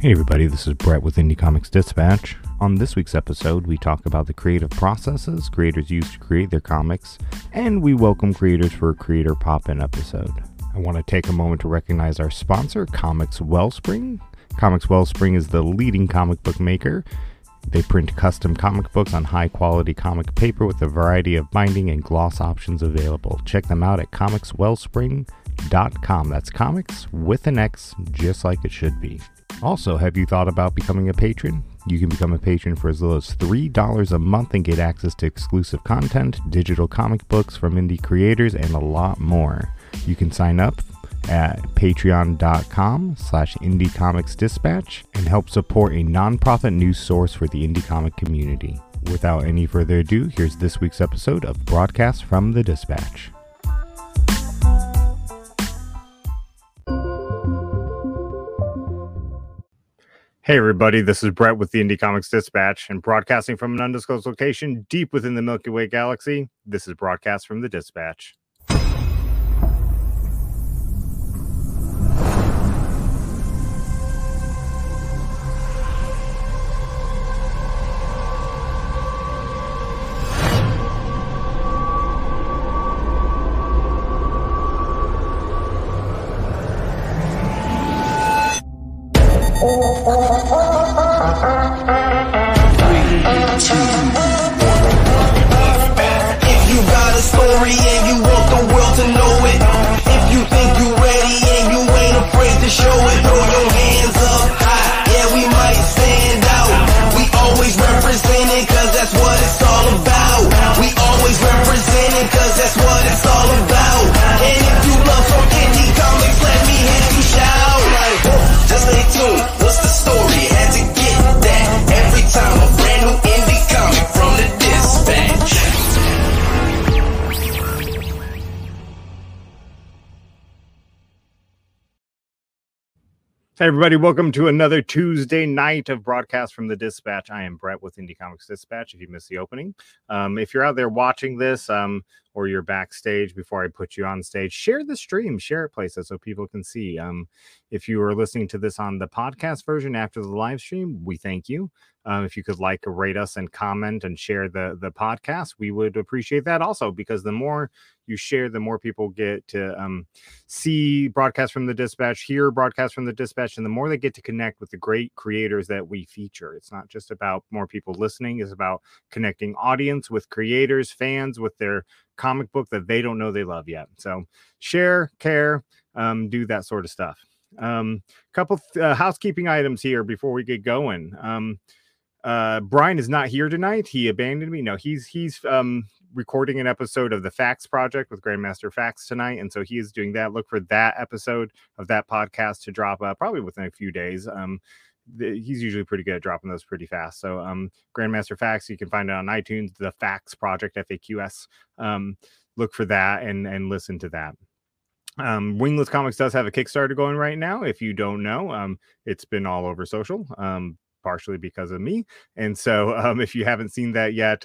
Hey everybody, this is Brett with Indie Comix Dispatch. On this week's episode, we talk about the creative processes creators use to create their comics, and we welcome creators for a creator pop-in episode. I want to take a moment to recognize our sponsor, Comix Wellspring. Comix Wellspring is the leading comic book maker. They print custom comic books on high-quality comic paper with a variety of binding and gloss options available. Check them out at comixwellspring.com. That's comics with an X, just like it should be. Also, have you thought about becoming a patron? You can become a patron for as little as $3 a month and get access to exclusive content, digital comic books from indie creators, and a lot more. You can sign up at patreon.com/IndieComixDispatch and help support a nonprofit news source for the indie comic community. Without any further ado, here's this week's episode of Broadcast From The Dispatch. Hey everybody, this is Brett with the Indie Comix Dispatch, and broadcasting from an undisclosed location deep within the Milky Way galaxy, this is Broadcast From The Dispatch. Hey everybody, welcome to another Tuesday night of Broadcast From The Dispatch. I am Brett with Indie Comix Dispatch, if you missed the opening. If you're out there watching this, or you're backstage before I put you on stage, share the stream, share it places so people can see. If you are listening to this on the podcast version after the live stream, we thank you. If you could like, rate us, and comment and share the podcast, we would appreciate that also, because the more you share, the more people get to see Broadcast From The Dispatch, hear Broadcast From The Dispatch, and the more they get to connect with the great creators that we feature. It's not just about more people listening. It's about connecting audience with creators, fans, with their comic book that they don't know they love yet. So share, care, do that sort of stuff. Couple housekeeping items here before we get going. Brian is not here tonight. He abandoned me. No, he's recording an episode of the Facts Project with Grandmaster Facts tonight, and so he is doing that. Look for that episode of that podcast to drop probably within a few days. He's usually pretty good at dropping those pretty fast. So Grandmaster Facts, you can find it on iTunes, the Facts Project, FAQS. Look for that and listen to that. Wingless Comics does have a Kickstarter going right now. If you don't know, it's been all over social, partially because of me. And so if you haven't seen that yet,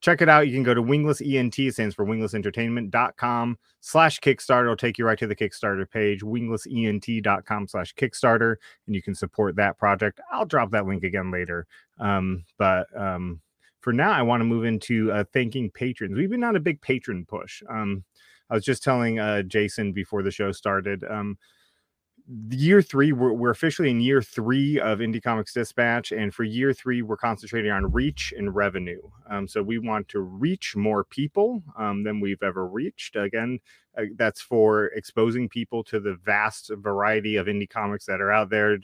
check it out. You can go to Wingless ENT, stands for winglessentertainment.com/Kickstarter. It'll take you right to the Kickstarter page, winglessent.com/Kickstarter, and you can support that project. I'll drop that link again later. But for now, I want to move into thanking patrons. We've been on a big patron push. I was just telling Jason before the show started, year three, we're officially in year three of Indie Comix Dispatch, and for year three, we're concentrating on reach and revenue. So we want to reach more people than we've ever reached. Again, that's for exposing people to the vast variety of indie comics that are out there,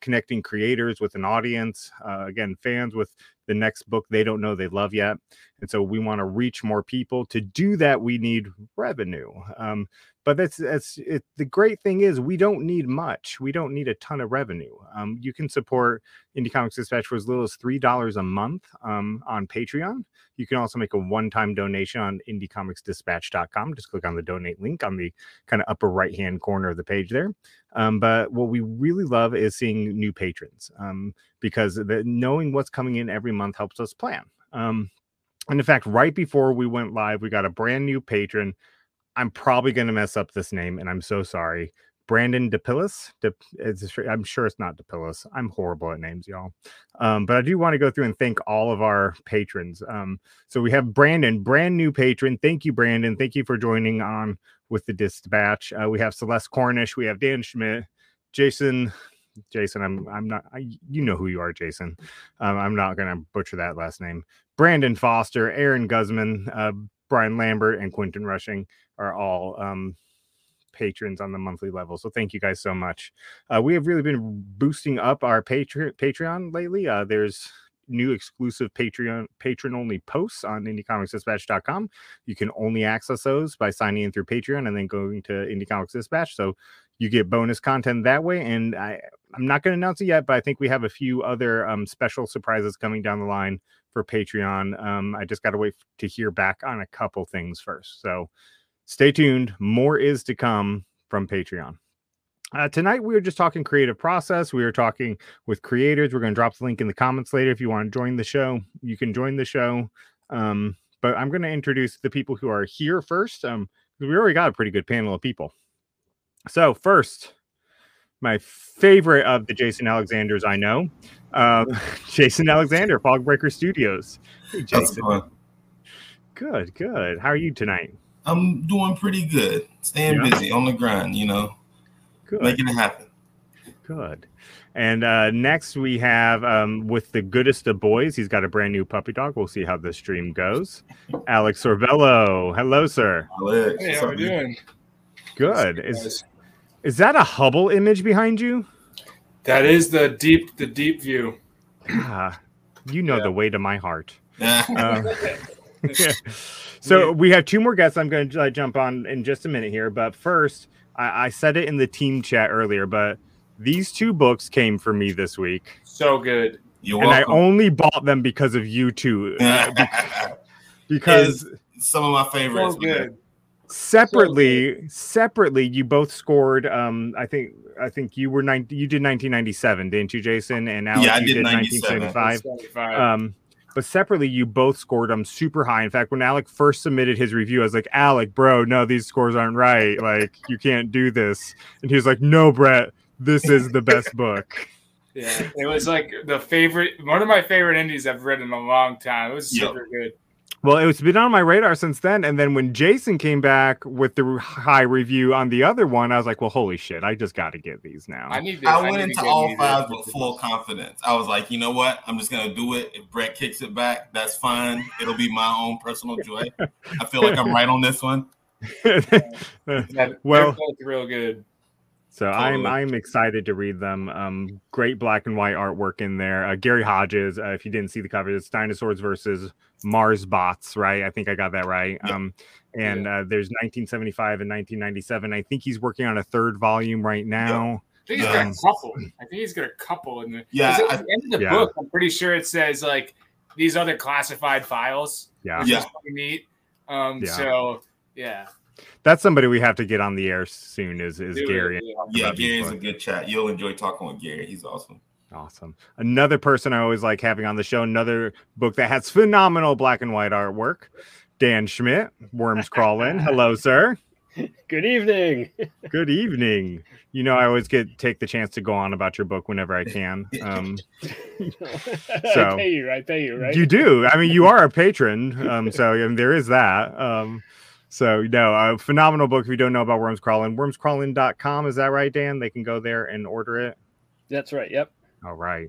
connecting creators with an audience, again, fans with the next book they don't know they love yet. And so we want to reach more people. To do that, we need revenue. But that's the great thing is we don't need much. We don't need a ton of revenue. You can support Indie Comix Dispatch for as little as $3 a month on Patreon. You can also make a one-time donation on IndieComixDispatch.com. Just click on the donate link on the kind of upper right-hand corner of the page there. But what we really love is seeing new patrons, because knowing what's coming in every month helps us plan. And in fact, right before we went live, we got a brand new patron. I'm probably going to mess up this name, and I'm so sorry. Brandon DePillis. I'm sure it's not DePillis. I'm horrible at names, y'all. But I do want to go through and thank all of our patrons. So we have Brandon, brand new patron. Thank you, Brandon. Thank you for joining on with the Dispatch. We have Celeste Cornish. We have Dan Schmidt, Jason. You know who you are, Jason. I'm not going to butcher that last name. Brandon Foster, Aaron Guzman, Brian Lambert, and Quentin Rushing are all patrons on the monthly level. So thank you guys so much. We have really been boosting up our Patreon lately. There's new exclusive patron-only posts on IndieComixDispatch.com. You can only access those by signing in through Patreon and then going to IndieComixDispatch. So you get bonus content that way. And I'm not going to announce it yet, but I think we have a few other special surprises coming down the line for Patreon. I just got to wait to hear back on a couple things first. So stay tuned. More is to come from Patreon. Tonight, we were just talking creative process. We were talking with creators. We're going to drop the link in the comments later. If you want to join the show, you can join the show. But I'm going to introduce the people who are here first. We already got a pretty good panel of people. So first, my favorite of the Jason Alexanders I know, Jason Alexander, Fogbreaker Studios. Hey, Jason. Good, good. How are you tonight? I'm doing pretty good. Staying busy on the grind, you know. Good. Making it happen. Good. And next we have, with the goodest of boys, he's got a brand new puppy dog. We'll see how the stream goes. Alex Sorvello. Hello, sir. Alex. Hey, how are you doing? Good. Is that a Hubble image behind you? That is the deep view. You know the way to my heart. So we have two more guests I'm going to jump on in just a minute here. But first, I said it in the team chat earlier, but these two books came for me this week. So good. You're welcome. I only bought them because of you two. Because some of my favorites. So good. Separately, you both scored. I think you were 90. You did 1997, didn't you, Jason? And Alex, I did 1975. But separately, you both scored them super high. In fact, when Alec first submitted his review, I was like, "Alec, bro, no, these scores aren't right. Like, you can't do this." And he was like, "No, Brett, this is the best book." Yeah, it was like one of my favorite indies I've read in a long time. It was super good. Well, it's been on my radar since then. And then when Jason came back with the high review on the other one, I was like, well, holy shit, I just got to get these now. I went into all five with full confidence. I was like, you know what? I'm just going to do it. If Brett kicks it back, that's fine. It'll be my own personal joy. I feel like I'm right on this one. Well, that's real good. So totally. I'm excited to read them. Great black and white artwork in there. Gary Hodges, if you didn't see the cover, it's Dinosaurs versus Mars Bots, right? I think I got that right. There's 1975 and 1997. I think he's working on a third volume right now. Yeah. I think he's got a couple in there. Yeah, at the end of the book, I'm pretty sure it says like these other classified files. Yeah, which is pretty neat. So yeah. That's somebody we have to get on the air soon is Gary. Yeah, Gary's a good chat. You'll enjoy talking with Gary. He's awesome. Awesome. Another person I always like having on the show, another book that has phenomenal black and white artwork, Dan Schmidt, Worms Crawling. Hello, sir. Good evening. Good evening. You know, I always take the chance to go on about your book whenever I can. So I pay you, right? You do. I mean, you are a patron, there is that. So, no, a phenomenal book if you don't know about Worms Crawling. Wormscrawling.com, is that right, Dan? They can go there and order it? That's right, yep. All right.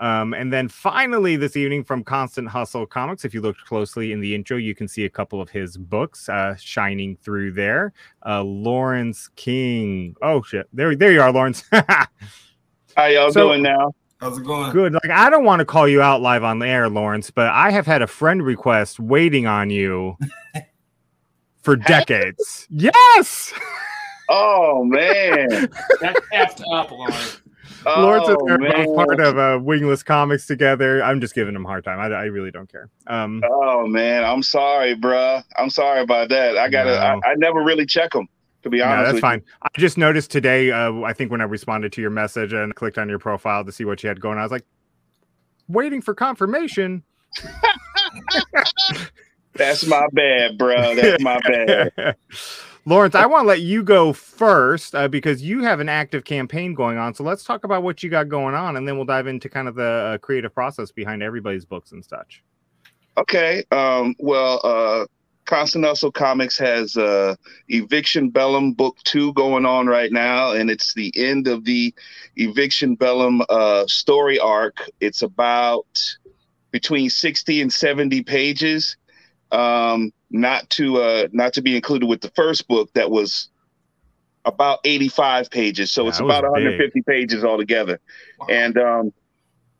And then finally this evening from Constant Hustle Comics, if you looked closely in the intro, you can see a couple of his books shining through there. Lawrence King. Oh, shit. There you are, Lawrence. How y'all doing now? How's it going? Good. Like, I don't want to call you out live on the air, Lawrence, but I have had a friend request waiting on you. For decades. Yes! Oh, man. That's effed up, Lawrence. Lawrence and I are part of Wingless Comics together. I'm just giving him a hard time. I really don't care. Oh, man. I'm sorry, bruh. I'm sorry about that. I never really check them, to be honest. No, that's fine. I just noticed today, I think when I responded to your message and clicked on your profile to see what you had going, I was like, waiting for confirmation. That's my bad, bro. That's my bad. Lawrence, I want to let you go first because you have an active campaign going on. So let's talk about what you got going on, and then we'll dive into kind of the creative process behind everybody's books and such. Okay. Well, Constant Comics has Eviction Bellum Book 2 going on right now, and it's the end of the Eviction Bellum story arc. It's about between 60 and 70 pages, not to be included with the first book that was about 85 pages. So it's about 150 pages altogether. Wow. And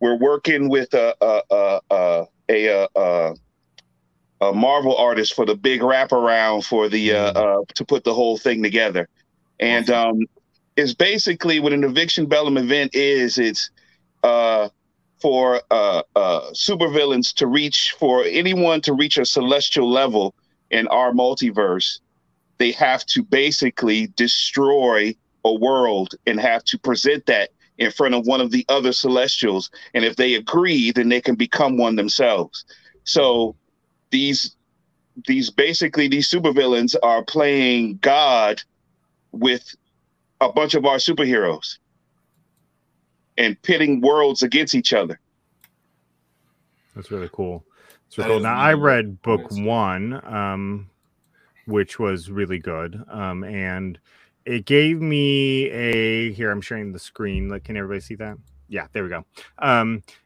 we're working with a Marvel artist for the big wraparound for the to put the whole thing together. And it's basically what an Eviction Bellum event is. It's for supervillains to reach, for anyone to reach a celestial level in our multiverse, they have to basically destroy a world and have to present that in front of one of the other celestials. And if they agree, then they can become one themselves. So these supervillains are playing God with a bunch of our superheroes and pitting worlds against each other. That's really cool. So cool. Now, I read book one, which was really good. And it gave me a, here, I'm sharing the screen. Like, can everybody see that? Yeah, there we go.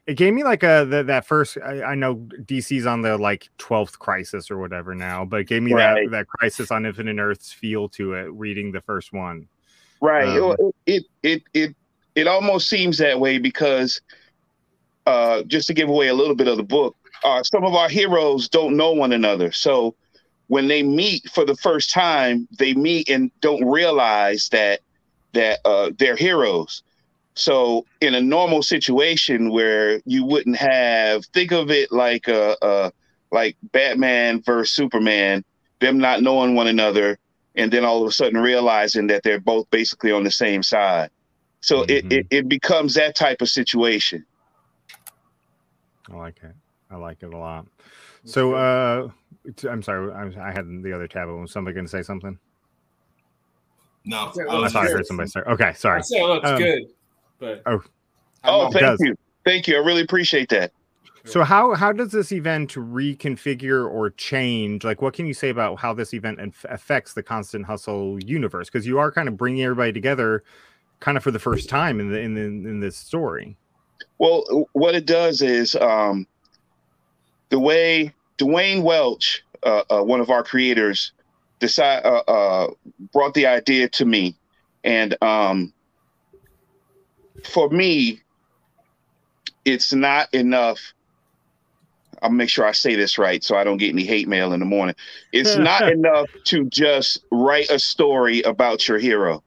It gave me like that first, I know DC's on the like 12th crisis or whatever now, but it gave me that Crisis on Infinite Earths feel to it, reading the first one. Right. It almost seems that way because just to give away a little bit of the book, some of our heroes don't know one another. So when they meet for the first time, they meet and don't realize that they're heroes. So in a normal situation where you wouldn't have, think of it like Batman versus Superman, them not knowing one another, and then all of a sudden realizing that they're both basically on the same side. So it becomes that type of situation. I like it. I like it a lot. So I'm sorry. I had the other tab. Was somebody going to say something? No. I thought I heard somebody start. Okay, sorry. I said, oh, it's good. But thank you. I really appreciate that. So how does this event reconfigure or change? Like, what can you say about how this event affects the Constant Hustle universe? Because you are kind of bringing everybody together kind of for the first time in this story. Well, what it does is the way Dwayne Welch, one of our creators, brought the idea to me. And for me, it's not enough. I'll make sure I say this right so I don't get any hate mail in the morning. It's not enough to just write a story about your hero.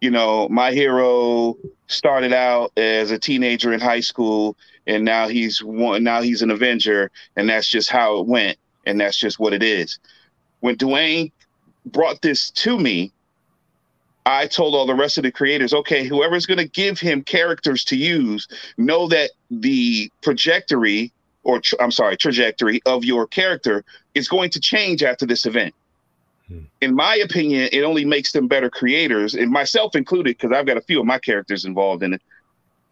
You know, my hero started out as a teenager in high school, and now he's an Avenger, and that's just how it went, and that's just what it is. When Dwayne brought this to me, I told all the rest of the creators, okay, whoever's going to give him characters to use, know that the trajectory of your character is going to change after this event. In my opinion, it only makes them better creators, and myself included, because I've got a few of my characters involved in it.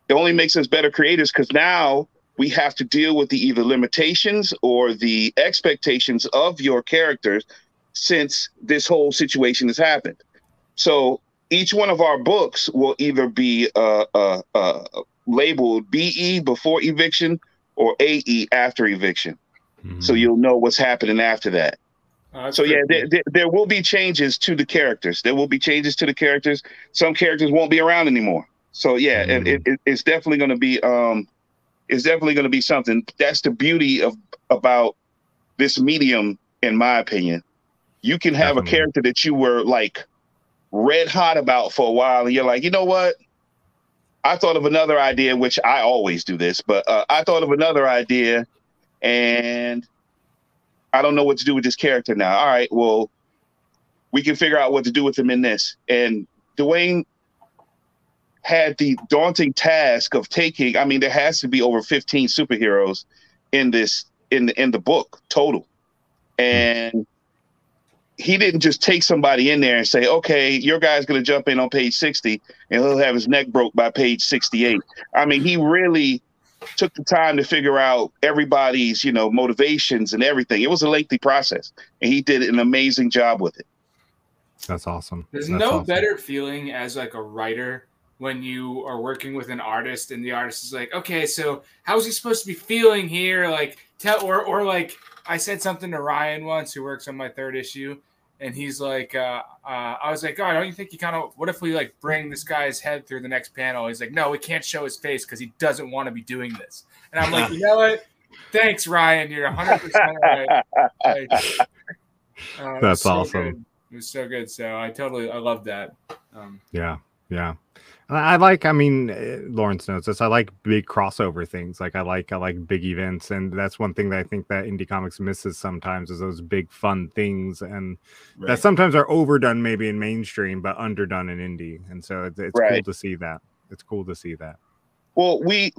It only makes us better creators because now we have to deal with the either limitations or the expectations of your characters since this whole situation has happened. So each one of our books will either be labeled BE before eviction or AE after eviction. Mm-hmm. So you'll know what's happening after that. So yeah, there will be changes to the characters. There will be changes to the characters. Some characters won't be around anymore. So yeah, it's definitely going to be something. That's the beauty about this medium, in my opinion. You can have a character that you were like red hot about for a while, and you're like, you know what? I thought of another idea, which I always do this, but I thought of another idea, and I don't know what to do with this character now. All right, well, we can figure out what to do with him in this. And Dwayne had the daunting task of taking, I mean, there has to be over 15 superheroes in the book total. And he didn't just take somebody in there and say, okay, your guy's going to jump in on page 60 and he'll have his neck broke by page 68. I mean, he really took the time to figure out everybody's, you know, motivations and everything. It was a lengthy process, and he did an amazing job with it. That's awesome. There's better feeling as like a writer when you are working with an artist and the artist is like, okay, so how is he supposed to be feeling here? Like like I said something to Ryan once, who works on my third issue, and he's like, I was like, oh, don't you think you kind of, what if we like bring this guy's head through the next panel? He's like, no, we can't show his face because he doesn't want to be doing this. And I'm like, you know what? Thanks, Ryan. You're 100% right. Like, that's so awesome. Good. It was so good. So I love that. Yeah. Lawrence knows this. I like big crossover things. Like I like big events. And that's one thing that I think that Indie Comix misses sometimes is those big fun things. And right. that sometimes are overdone maybe in mainstream, but underdone in indie. And so it's right. cool to see that. It's cool to see that. Well, we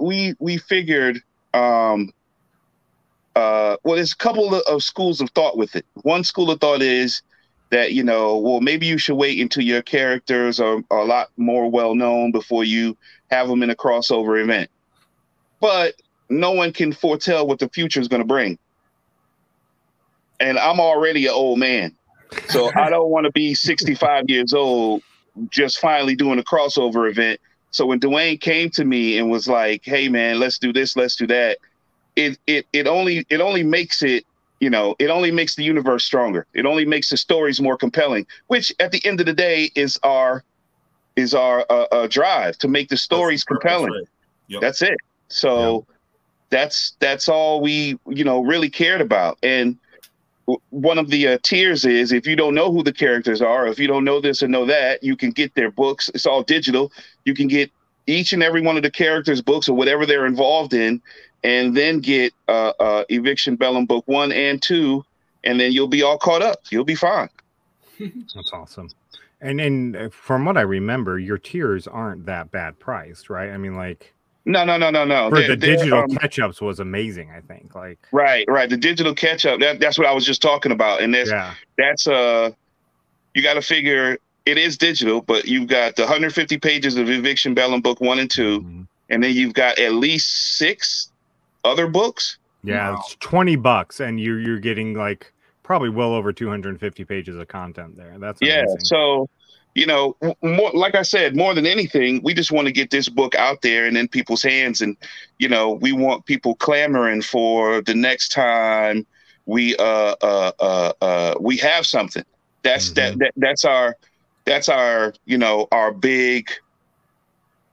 figured, there's a couple of schools of thought with it. One school of thought is that, you know, well, maybe you should wait until your characters are a lot more well-known before you have them in a crossover event. But no one can foretell what the future is going to bring. And I'm already an old man, so I don't want to be 65 years old just finally doing a crossover event. So when Dwayne came to me and was like, hey, man, let's do this, let's do that, it only makes it, you know, it only makes the universe stronger. It only makes the stories more compelling, which at the end of the day is our drive to make the stories compelling. Right. Yep. That's it. So that's all we, you know, really cared about. And one of the tiers is if you don't know who the characters are, if you don't know this or know that, you can get their books. It's all digital. You can get each and every one of the characters' books or whatever they're involved in, and then get Eviction Bellum book 1 and 2, and then you'll be all caught up. You'll be fine. That's awesome. And from what I remember, your tiers aren't that bad priced, right? I mean, like... No. For the digital catch-ups was amazing, I think. Like Right. The digital catch-up, that's what I was just talking about. And that's you got to figure... It is digital, but you've got the 150 pages of Eviction Bellum book 1 and 2, mm-hmm. and then you've got at least 6 other books. Yeah, wow. It's $20, and you're getting like probably well over 250 pages of content there. That's amazing. Yeah. So, you know, more, like I said, more than anything, we just want to get this book out there and in people's hands, and you know, we want people clamoring for the next time we have something. That's mm-hmm. that's our. That's our, you know, our big,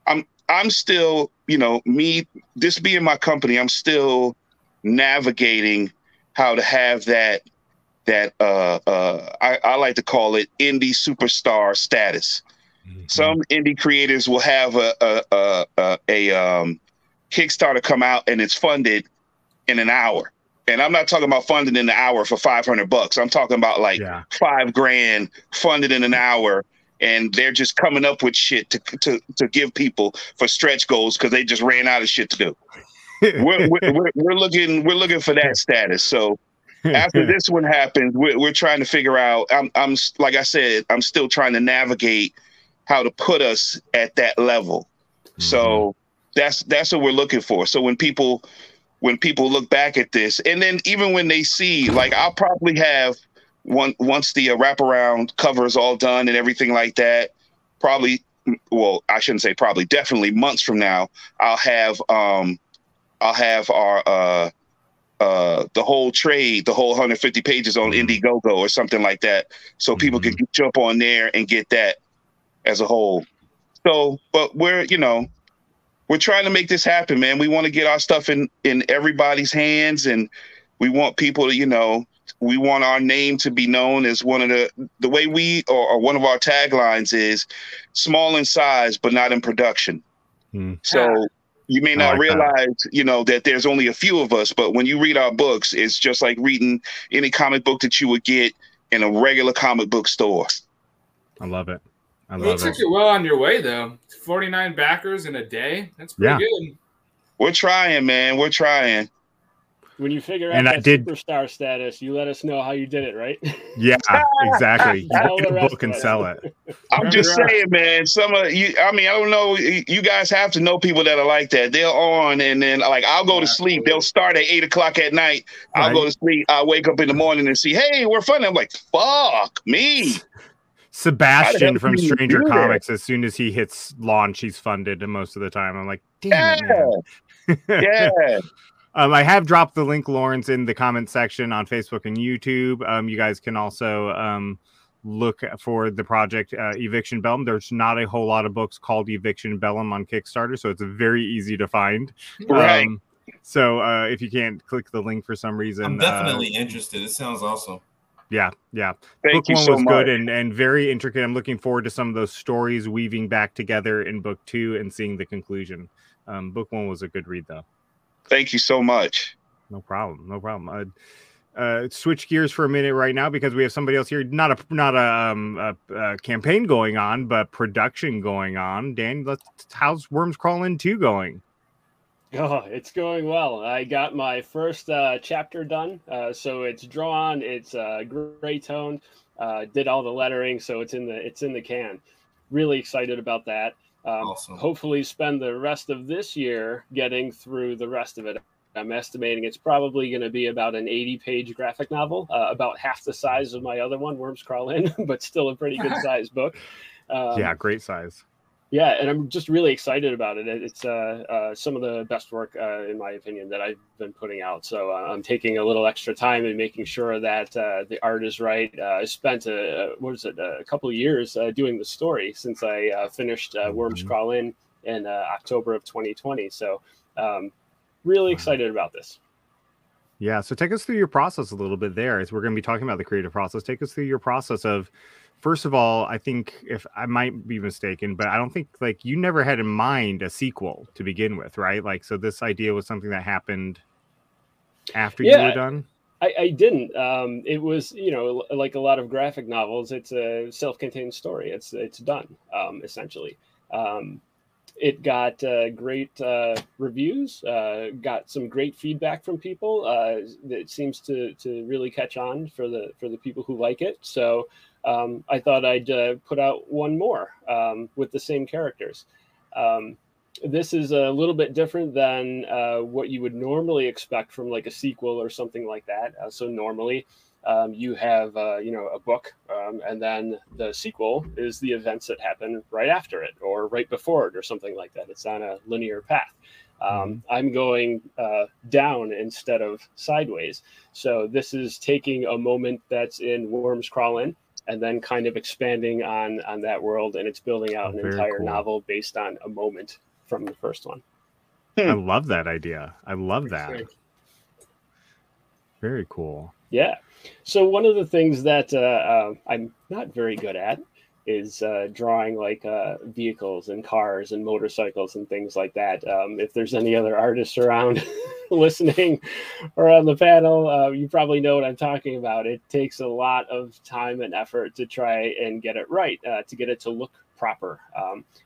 I'm still, you know, me, this being my company, I'm still navigating how to have I like to call it indie superstar status. Mm-hmm. Some indie creators will have a Kickstarter come out and it's funded in an hour. And I'm not talking about funded in an hour for $500. I'm talking about like $5,000 funded in an hour. And they're just coming up with shit to give people for stretch goals because they just ran out of shit to do. We're looking for that status. So after this one happens, we're trying to figure out, I'm like I said, I'm still trying to navigate how to put us at that level. Mm-hmm. So that's what we're looking for. So when people look back at this, and then even when they see, like, I'll probably have once the wraparound cover is all done and everything like that, definitely months from now, I'll have our the whole trade, the whole 150 pages on Indiegogo or something like that, so mm-hmm. people can jump on there and get that as a whole. So, but we're, you know, we're trying to make this happen, man. We want to get our stuff in everybody's hands, and we want people to, you know, we want our name to be known as one of the way we, or one of our taglines is small in size, but not in production. Mm. So you may not realize, you know, that there's only a few of us, but when you read our books, it's just like reading any comic book that you would get in a regular comic book store. I love it. It took you well on your way, though. 49 backers in a day. That's pretty good. We're trying, man. When you figure out that superstar status, you let us know how you did it, right? Yeah, exactly. Get a book and sell it. I'm just saying, man. Some of you, I mean, I don't know. You guys have to know people that are like that. They're on, and then like I'll go to sleep. They'll start at 8 o'clock at night. I'll go to sleep. I wake up in the morning and see, hey, we're funny. I'm like, fuck me. Sebastian from Stranger Comics. As soon as he hits launch, he's funded, and most of the time, I'm like, damn it, man. Yeah. I have dropped the link, Lawrence, in the comment section on Facebook and YouTube. You guys can also look for the project Eviction Bellum. There's not a whole lot of books called Eviction Bellum on Kickstarter, so it's very easy to find. Right. So if you can't click the link for some reason. I'm definitely interested. It sounds awesome. Yeah. Thank you so much. Book 1 was good and very intricate. I'm looking forward to some of those stories weaving back together in book 2 and seeing the conclusion. Book 1 was a good read, though. Thank you so much. No problem. Switch gears for a minute right now because we have somebody else here. Not a campaign going on, but production going on. Dan, how's Worms Crawling 2 going? Oh, it's going well. I got my first chapter done, so it's drawn. It's gray toned. Did all the lettering, so it's in the can. Really excited about that. Awesome. Hopefully spend the rest of this year getting through the rest of it. I'm estimating it's probably going to be about an 80-page graphic novel, about half the size of my other one, Worms Crawl In, but still a pretty good size book. Great size. Yeah, and I'm just really excited about it. It's some of the best work, in my opinion, that I've been putting out. So I'm taking a little extra time and making sure that the art is right. I spent a couple of years doing the story since I finished Worms Crawl in October of 2020. So really excited about this. Yeah, so take us through your process a little bit there. As we're going to be talking about the creative process, take us through your process of... First of all, I think, if I might be mistaken, but I don't think, like, you never had in mind a sequel to begin with, right? Like, so this idea was something that happened after you were done? I didn't. It was, like a lot of graphic novels, it's a self-contained story. It's done, essentially. It got great reviews, got some great feedback from people. It seems to really catch on for the people who like it. So I thought I'd put out one more with the same characters. This is a little bit different than what you would normally expect from like a sequel or something like that. So normally you have, a book, and then the sequel is the events that happen right after it or right before it or something like that. It's on a linear path. I'm going down instead of sideways. So this is taking a moment that's in Worms Crawl In and then kind of expanding on that world. And it's building out an entire novel based on a moment from the first one. I love that idea. I love that. Sure. Very cool. Yeah. So one of the things that I'm not very good at is drawing like vehicles and cars and motorcycles and things like that. If there's any other artists around listening or on the panel, you probably know what I'm talking about. It takes a lot of time and effort to try and get it right, to get it to look proper.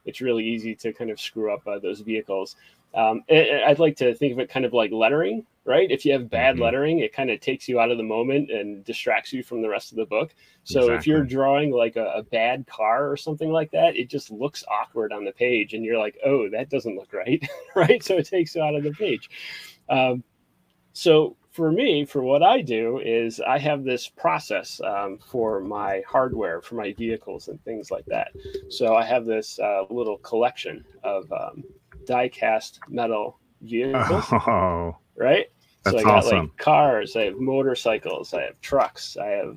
It's really easy to kind of screw up those vehicles. I'd like to think of it kind of like lettering, right? If you have bad lettering, it kind of takes you out of the moment and distracts you from the rest of the book. So If you're drawing like a bad car or something like that, it just looks awkward on the page and you're like, oh, that doesn't look right, right? So it takes you out of the page. So for me, for what I do is I have this process for my hardware, for my vehicles and things like that. So I have this little collection of die-cast metal vehicles, right? That's so I got like cars, I have motorcycles, I have trucks, I have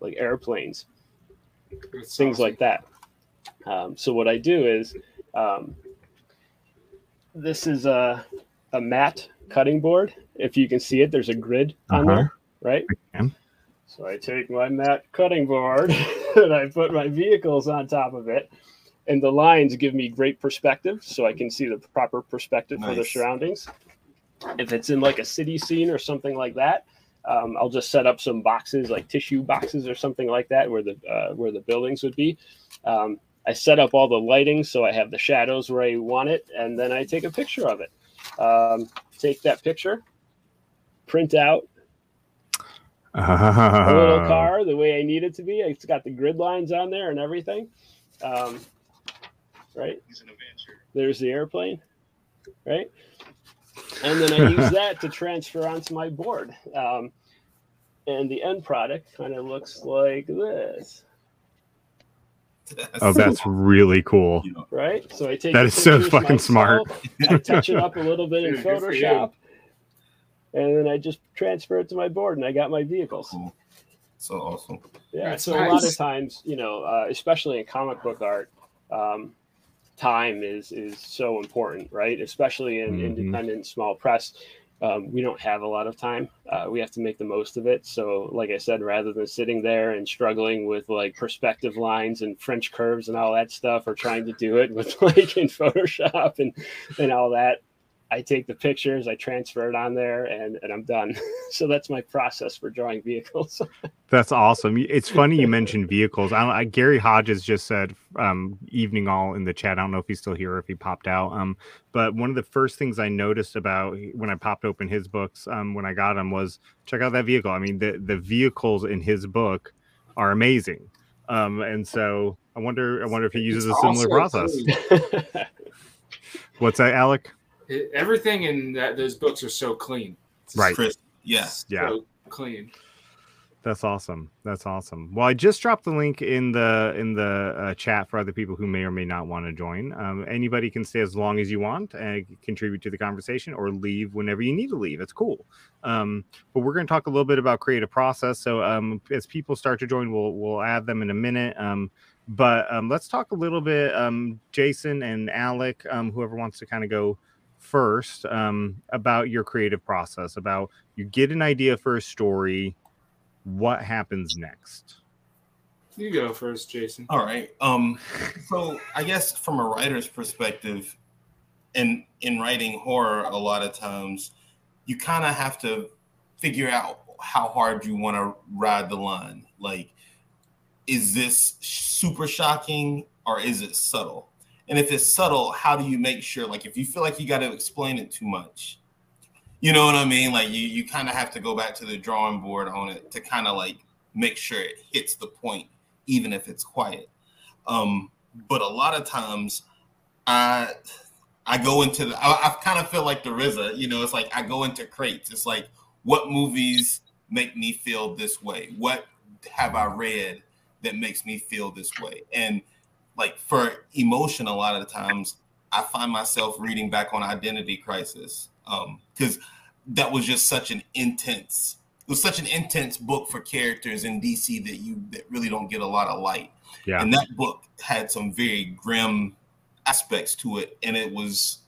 like airplanes, things like that. So what I do is this is a matte cutting board. If you can see it, there's a grid on there, right? So I take my matte cutting board and I put my vehicles on top of it. And the lines give me great perspective, so I can see the proper perspective for the surroundings. If it's in like a city scene or something like that, I'll just set up some boxes, like tissue boxes or something like that, where the buildings would be. I set up all the lighting so I have the shadows where I want it, and then I take a picture of it. Take that picture, print out a little car the way I need it to be. It's got the grid lines on there and everything. Right? He's an adventure. There's the airplane. Right? And then I use that to transfer onto my board. And the end product kind of looks like this. Oh, that's really cool. Right? So I take that is so fucking myself, smart. I touch it up a little bit in Photoshop. And then I just transfer it to my board and I got my vehicles. Cool. So awesome. Yeah. That's so nice. A lot of times, you know, especially in comic book art, time is so important, right? Especially in independent small press. We don't have a lot of time. We have to make the most of it. So, like I said, rather than sitting there and struggling with like perspective lines and French curves and all that stuff, or trying to do it with like in Photoshop and all that, I take the pictures, I transfer it on there, and I'm done. So that's my process for drawing vehicles. That's awesome. It's funny you mentioned vehicles. Gary Hodges just said evening all in the chat. I don't know if he's still here or if he popped out. But one of the first things I noticed about when I popped open his books when I got them was check out that vehicle. I mean, the vehicles in his book are amazing. And so I wonder if he uses a similar process. What's that, Alec? Everything in those books are so clean. Right. Yes. Yeah. So clean. That's awesome. That's awesome. Well, I just dropped the link in the chat for other people who may or may not want to join. Anybody can stay as long as you want and contribute to the conversation, or leave whenever you need to leave. It's cool. But we're going to talk a little bit about creative process. So as people start to join, we'll add them in a minute. But let's talk a little bit, Jason and Alec, whoever wants to kind of go first, about your creative process, about you get an idea for a story. What happens next? You go first, Jason. All right. So I guess from a writer's perspective, and in writing horror, a lot of times you kind of have to figure out how hard you want to ride the line. Like, is this super shocking or is it subtle? And if it's subtle, how do you make sure, like, if you feel like you got to explain it too much, you know what I mean? Like, you kind of have to go back to the drawing board on it to kind of, like, make sure it hits the point, even if it's quiet. But a lot of times, I go into I kind of feel like the RZA, you know, it's like I go into crates. It's like, what movies make me feel this way? What have I read that makes me feel this way? And like for emotion, a lot of the times I find myself reading back on Identity Crisis because that was just such an intense book for characters in DC that really don't get a lot of light. Yeah. And that book had some very grim aspects to it. And it was,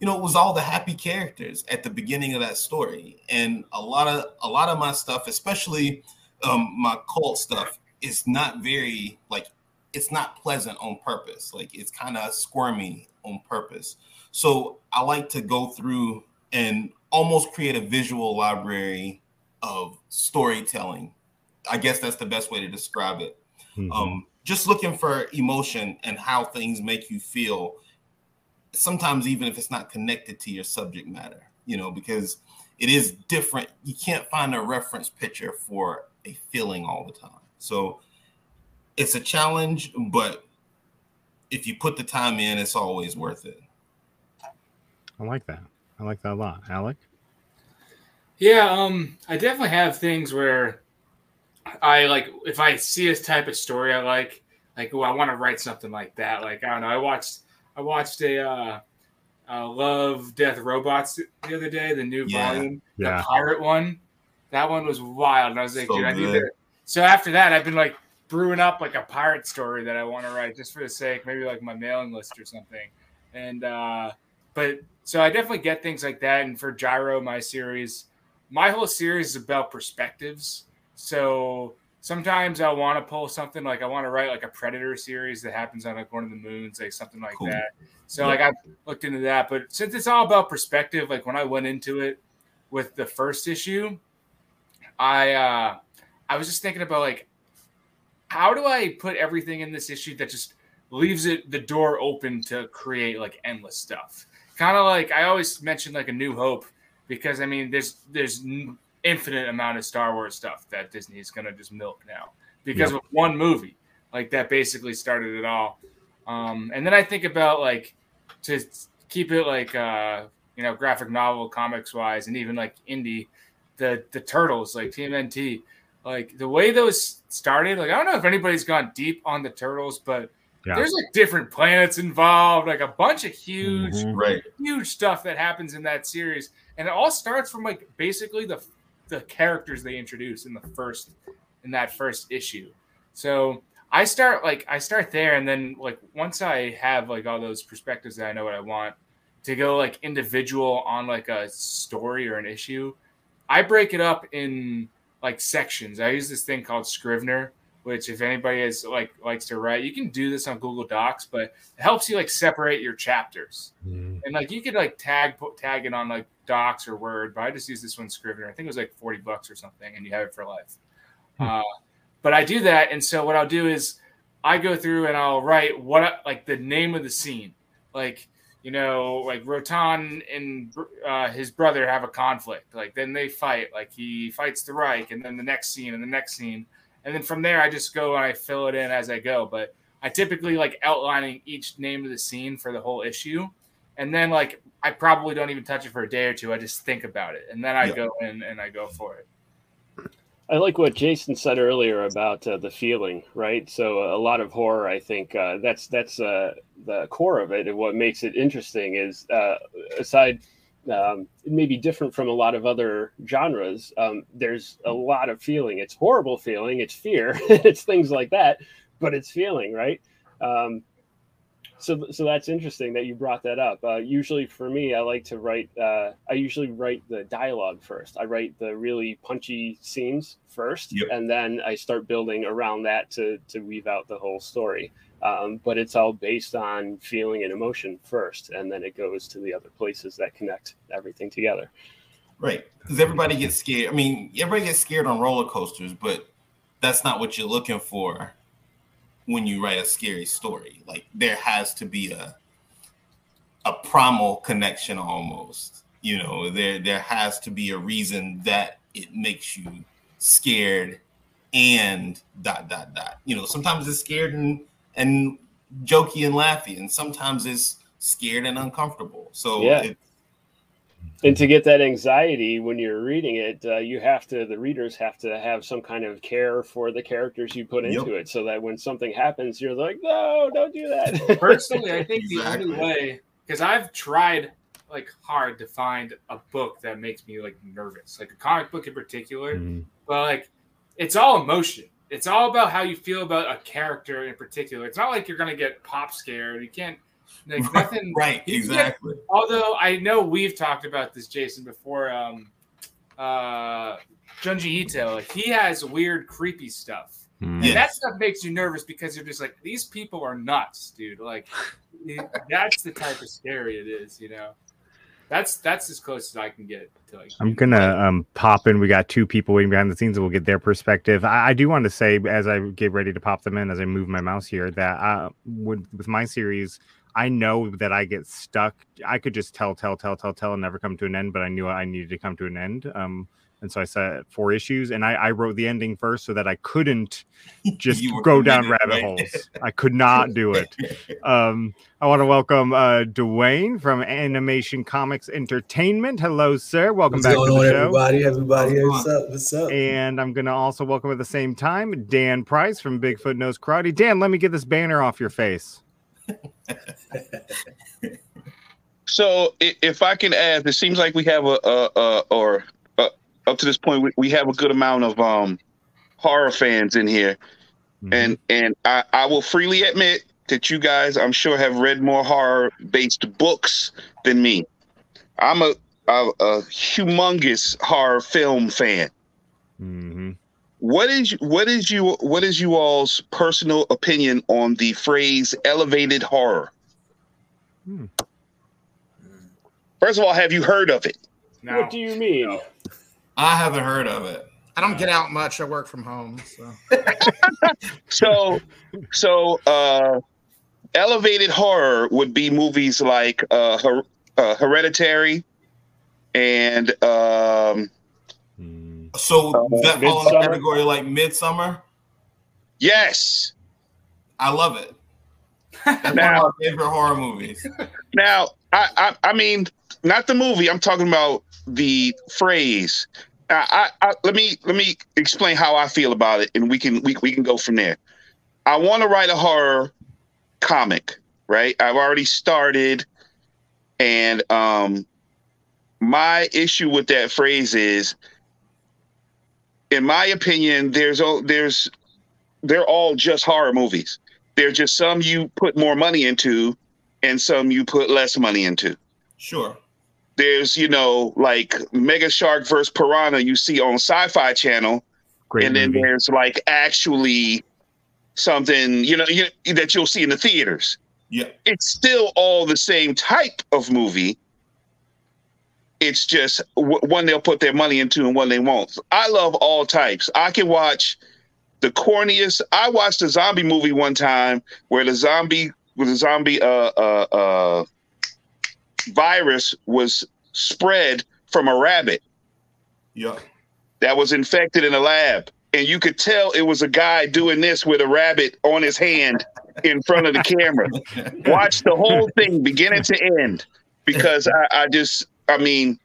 you know, it was all the happy characters at the beginning of that story. And a lot of my stuff, especially my cult stuff, is not very like, it's not pleasant on purpose. Like, it's kind of squirmy on purpose. So I like to go through and almost create a visual library of storytelling. I guess that's the best way to describe it. Mm-hmm. Just looking for emotion and how things make you feel, sometimes even if it's not connected to your subject matter, you know, because it is different. You can't find a reference picture for a feeling all the time. So it's a challenge, but if you put the time in, it's always worth it. I like that. I like that a lot. Alec? Yeah, I definitely have things where I like, if I see a type of story I like, oh, I want to write something like that. Like, I don't know. I watched a Love, Death, Robots the other day, the new volume, the pirate one. That one was wild. And I was like, dude, I need that. So after that, I've been like, brewing up like a pirate story that I want to write just for the sake, maybe like my mailing list or something. And, but so I definitely get things like that. And for Gyro, my whole series is about perspectives. So sometimes I want to pull something like I want to write like a Predator series that happens on like one of the moons, like something like cool. that. So like I've looked into that, but since it's all about perspective, like when I went into it with the first issue, I was just thinking about like, how do I put everything in this issue that just leaves it the door open to create like endless stuff? Kind of like I always mention like A New Hope because I mean, there's infinite amount of Star Wars stuff that Disney is going to just milk now because of one movie like that basically started it all. And then I think about like to keep it like you know, graphic novel comics wise, and even like indie, the Turtles, like TMNT, like the way those started. Like I don't know if anybody's gone deep on the Turtles, but there's like different planets involved, like a bunch of huge, huge stuff that happens in that series, and it all starts from like basically the characters they introduce in that first issue. So I start there, and then like once I have like all those perspectives that I know what I want to go like individual on like a story or an issue, I break it up in like sections. I use this thing called Scrivener, which if anybody is likes to write, you can do this on Google Docs, but it helps you like separate your chapters. And like you could like tag it on like Docs or Word, but I just use this one, Scrivener. I think it was like $40 or something, and you have it for life. But I do that, and so what I'll do is I go through and I'll write like the name of the scene, like, you know, like Rotan and his brother have a conflict, like then they fight, like he fights the Reich, and then the next scene and the next scene. And then from there, I just go and I fill it in as I go. But I typically like outlining each name of the scene for the whole issue. And then like I probably don't even touch it for a day or two. I just think about it. And then I go in and I go for it. I like what Jason said earlier about the feeling, right? So a lot of horror, I think that's the core of it. And what makes it interesting is it may be different from a lot of other genres. There's a lot of feeling. It's horrible feeling. It's fear. It's things like that, but it's feeling, right? So that's interesting that you brought that up. Usually for me, I like to write. I usually write the dialogue first. I write the really punchy scenes first, and then I start building around that to weave out the whole story. But it's all based on feeling and emotion first, and then it goes to the other places that connect everything together. Right, because everybody gets scared. I mean, everybody gets scared on roller coasters, but that's not what you're looking for when you write a scary story. Like there has to be a primal connection almost. You know, there has to be a reason that it makes you scared and ... You know, sometimes it's scared and jokey and laughy, and sometimes it's scared and uncomfortable. So and to get that anxiety when you're reading it, the readers have to have some kind of care for the characters you put into it, so that when something happens, you're like, no, don't do that. Personally, I think the only way, because I've tried like hard to find a book that makes me like nervous, like a comic book in particular, but like it's all emotion. It's all about how you feel about a character in particular. It's not like you're going to get pop scared. You can't, like, nothing. Right, exactly. Although I know we've talked about this, Jason, before. Junji Ito, like, he has weird, creepy stuff. And that stuff makes you nervous because you're just like, these people are nuts, dude. Like, that's the type of scary it is, you know? That's as close as I can get to like. I'm going to pop in. We got two people waiting behind the scenes, and we'll get their perspective. I do want to say, as I get ready to pop them in, as I move my mouse here, that with my series, I know that I get stuck. I could just tell and never come to an end, but I knew I needed to come to an end. And so I set 4 issues, and I wrote the ending first so that I couldn't just go down rabbit holes. I could not do it. I want to welcome Dwayne from Animation Comics Entertainment. Hello, sir. Welcome back to the show. Everybody. What's up? And I'm going to also welcome at the same time Dan Price from Bigfoot Knows Karate. Dan, let me get this banner off your face. So if I can add, it seems like we have up to this point, we have a good amount of horror fans in here. And I will freely admit that you guys, I'm sure, have read more horror-based books than me. I'm a humongous horror film fan. What is you all's personal opinion on the phrase elevated horror? First of all, have you heard of it? No. What do you mean? No. I haven't heard of it. I don't get out much. I work from home. So elevated horror would be movies like Hereditary, and so that fall in the category like Midsummer. Yes, I love it. That's now, one of my favorite horror movies. Now, I mean, not the movie. I'm talking about the phrase. Let me explain how I feel about it, and we can go from there. I want to write a horror comic, right? I've already started, and my issue with that phrase is, in my opinion, they're all just horror movies. There's just some you put more money into, and some you put less money into. Sure. There's, you know, like Mega Shark vs. Piranha you see on Sci-Fi Channel. Great and movie. Then there's like actually something, you know, that you'll see in the theaters. Yeah. It's still all the same type of movie. It's just one they'll put their money into and one they won't. I love all types. I can watch the corniest. I watched a zombie movie one time where the zombie virus was spread from a rabbit. Yeah. That was infected in a lab. And you could tell it was a guy doing this with a rabbit on his hand in front of the camera. Watch the whole thing beginning to end, because I mean,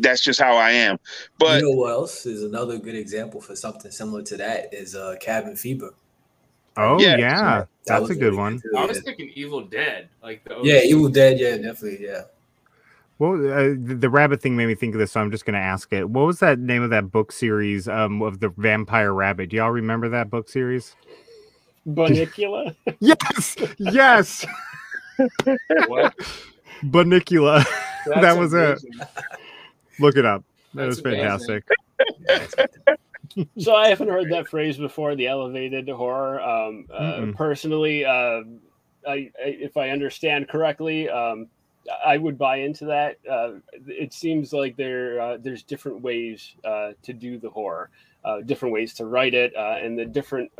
that's just how I am. But you know what else is another good example for something similar to that is Cabin Fever. Oh yeah, yeah. That's a good one. I was thinking Evil Dead, like the OG. Yeah, Evil Dead. Yeah, definitely. Yeah. Well, the rabbit thing made me think of this, so I'm just going to ask it. What was that name of that book series of the vampire rabbit? Do y'all remember that book series? Bunnicula. Yes, yes. What? Bunnicula. That was amazing. It. Look it up. That was fantastic. So I haven't heard that phrase before, the elevated horror. Personally, if I understand correctly, I would buy into that. It seems like there's different ways to do the horror, different ways to write it, and the different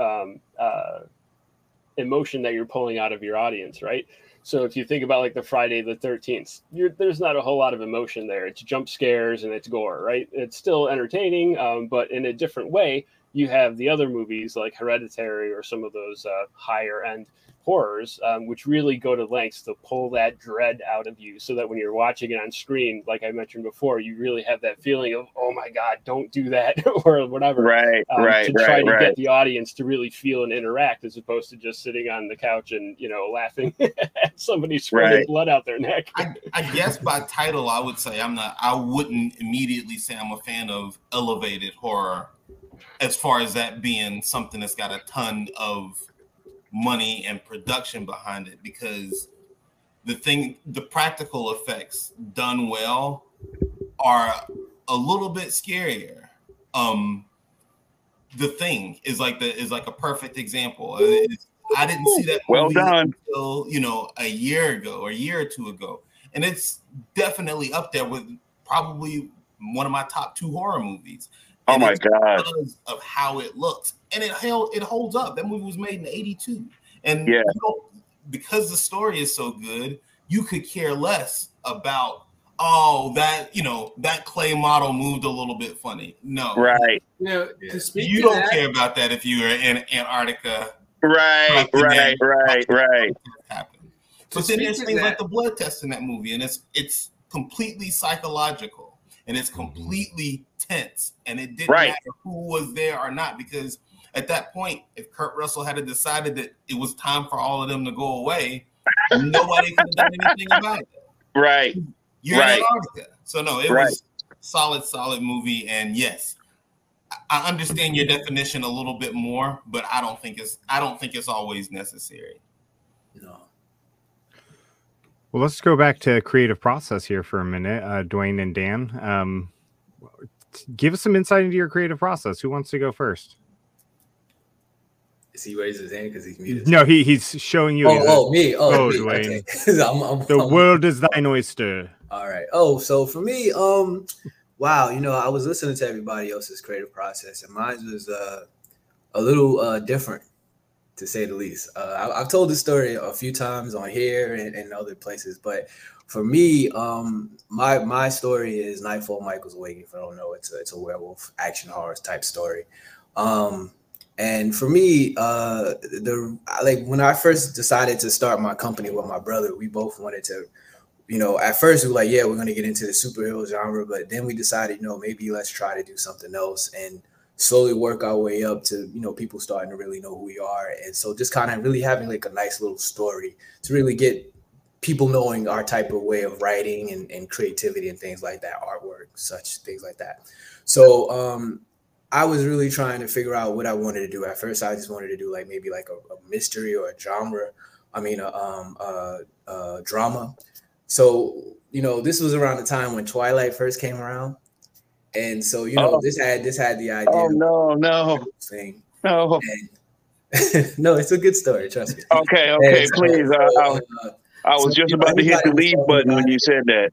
emotion that you're pulling out of your audience, right? So if you think about like the Friday the 13th, there's not a whole lot of emotion there. It's jump scares and it's gore, right? It's still entertaining, but in a different way. You have the other movies like Hereditary or some of those higher end horrors, which really go to lengths to pull that dread out of you, so that when you're watching it on screen, like I mentioned before, you really have that feeling of, oh my God, don't do that, or whatever. Right, to try to get the audience to really feel and interact, as opposed to just sitting on the couch and, you know, laughing at somebody squirting blood out their neck. I guess by title, I would say I wouldn't immediately say I'm a fan of elevated horror, as far as that being something that's got a ton of money and production behind it, because the practical effects done well are a little bit scarier. The Thing is like a perfect example. I didn't see that movie until, you know, a year or two ago, and it's definitely up there with probably one of my top 2 horror movies. And oh my God! Because of how it looks, and it holds up. That movie was made in '82, and yeah, you know, because the story is so good, you could care less about that clay model moved a little bit funny. No, right? No, you don't care about that if you are in Antarctica. Right. Happened. But then there's things like the blood test in that movie, and it's completely psychological. And it's completely tense, and it didn't matter who was there or not, because at that point, if Kurt Russell had decided that it was time for all of them to go away, nobody could have done anything about it. Right. You're in Antarctica. So no, it was solid movie, and yes, I understand your definition a little bit more, but I don't think it's always necessary. No. Well, let's go back to creative process here for a minute, Dwayne and Dan. Give us some insight into your creative process. Who wants to go first? Is he raising his hand because he's muted? No, he's showing you. Oh, me. Oh, me. Dwayne. Okay. I'm world is thine oyster. All right. Oh, so for me, wow, you know, I was listening to everybody else's creative process, and mine was a little different. to say the least. I've told this story a few times on here and other places, but for me, my story is Nightfall, Michael's Awakening. If I don't know, it's a werewolf action horror type story. And for me, when I first decided to start my company with my brother, we both wanted to, at first we were like, yeah, we're going to get into the superhero genre. But then we decided, maybe let's try to do something else and slowly work our way up to, people starting to really know who we are. And so just kind of really having like a nice little story to really get people knowing our type of way of writing and creativity and things like that, artwork, such things like that. So, I was really trying to figure out what I wanted to do. At first, I just wanted to do a mystery or a genre. I mean, a drama. So, this was around the time when Twilight first came around. And so, this had the idea. Oh, no. Thing. No. And, no, it's a good story. Trust me. Okay, so, please. I was just about to hit the leave button when you said that.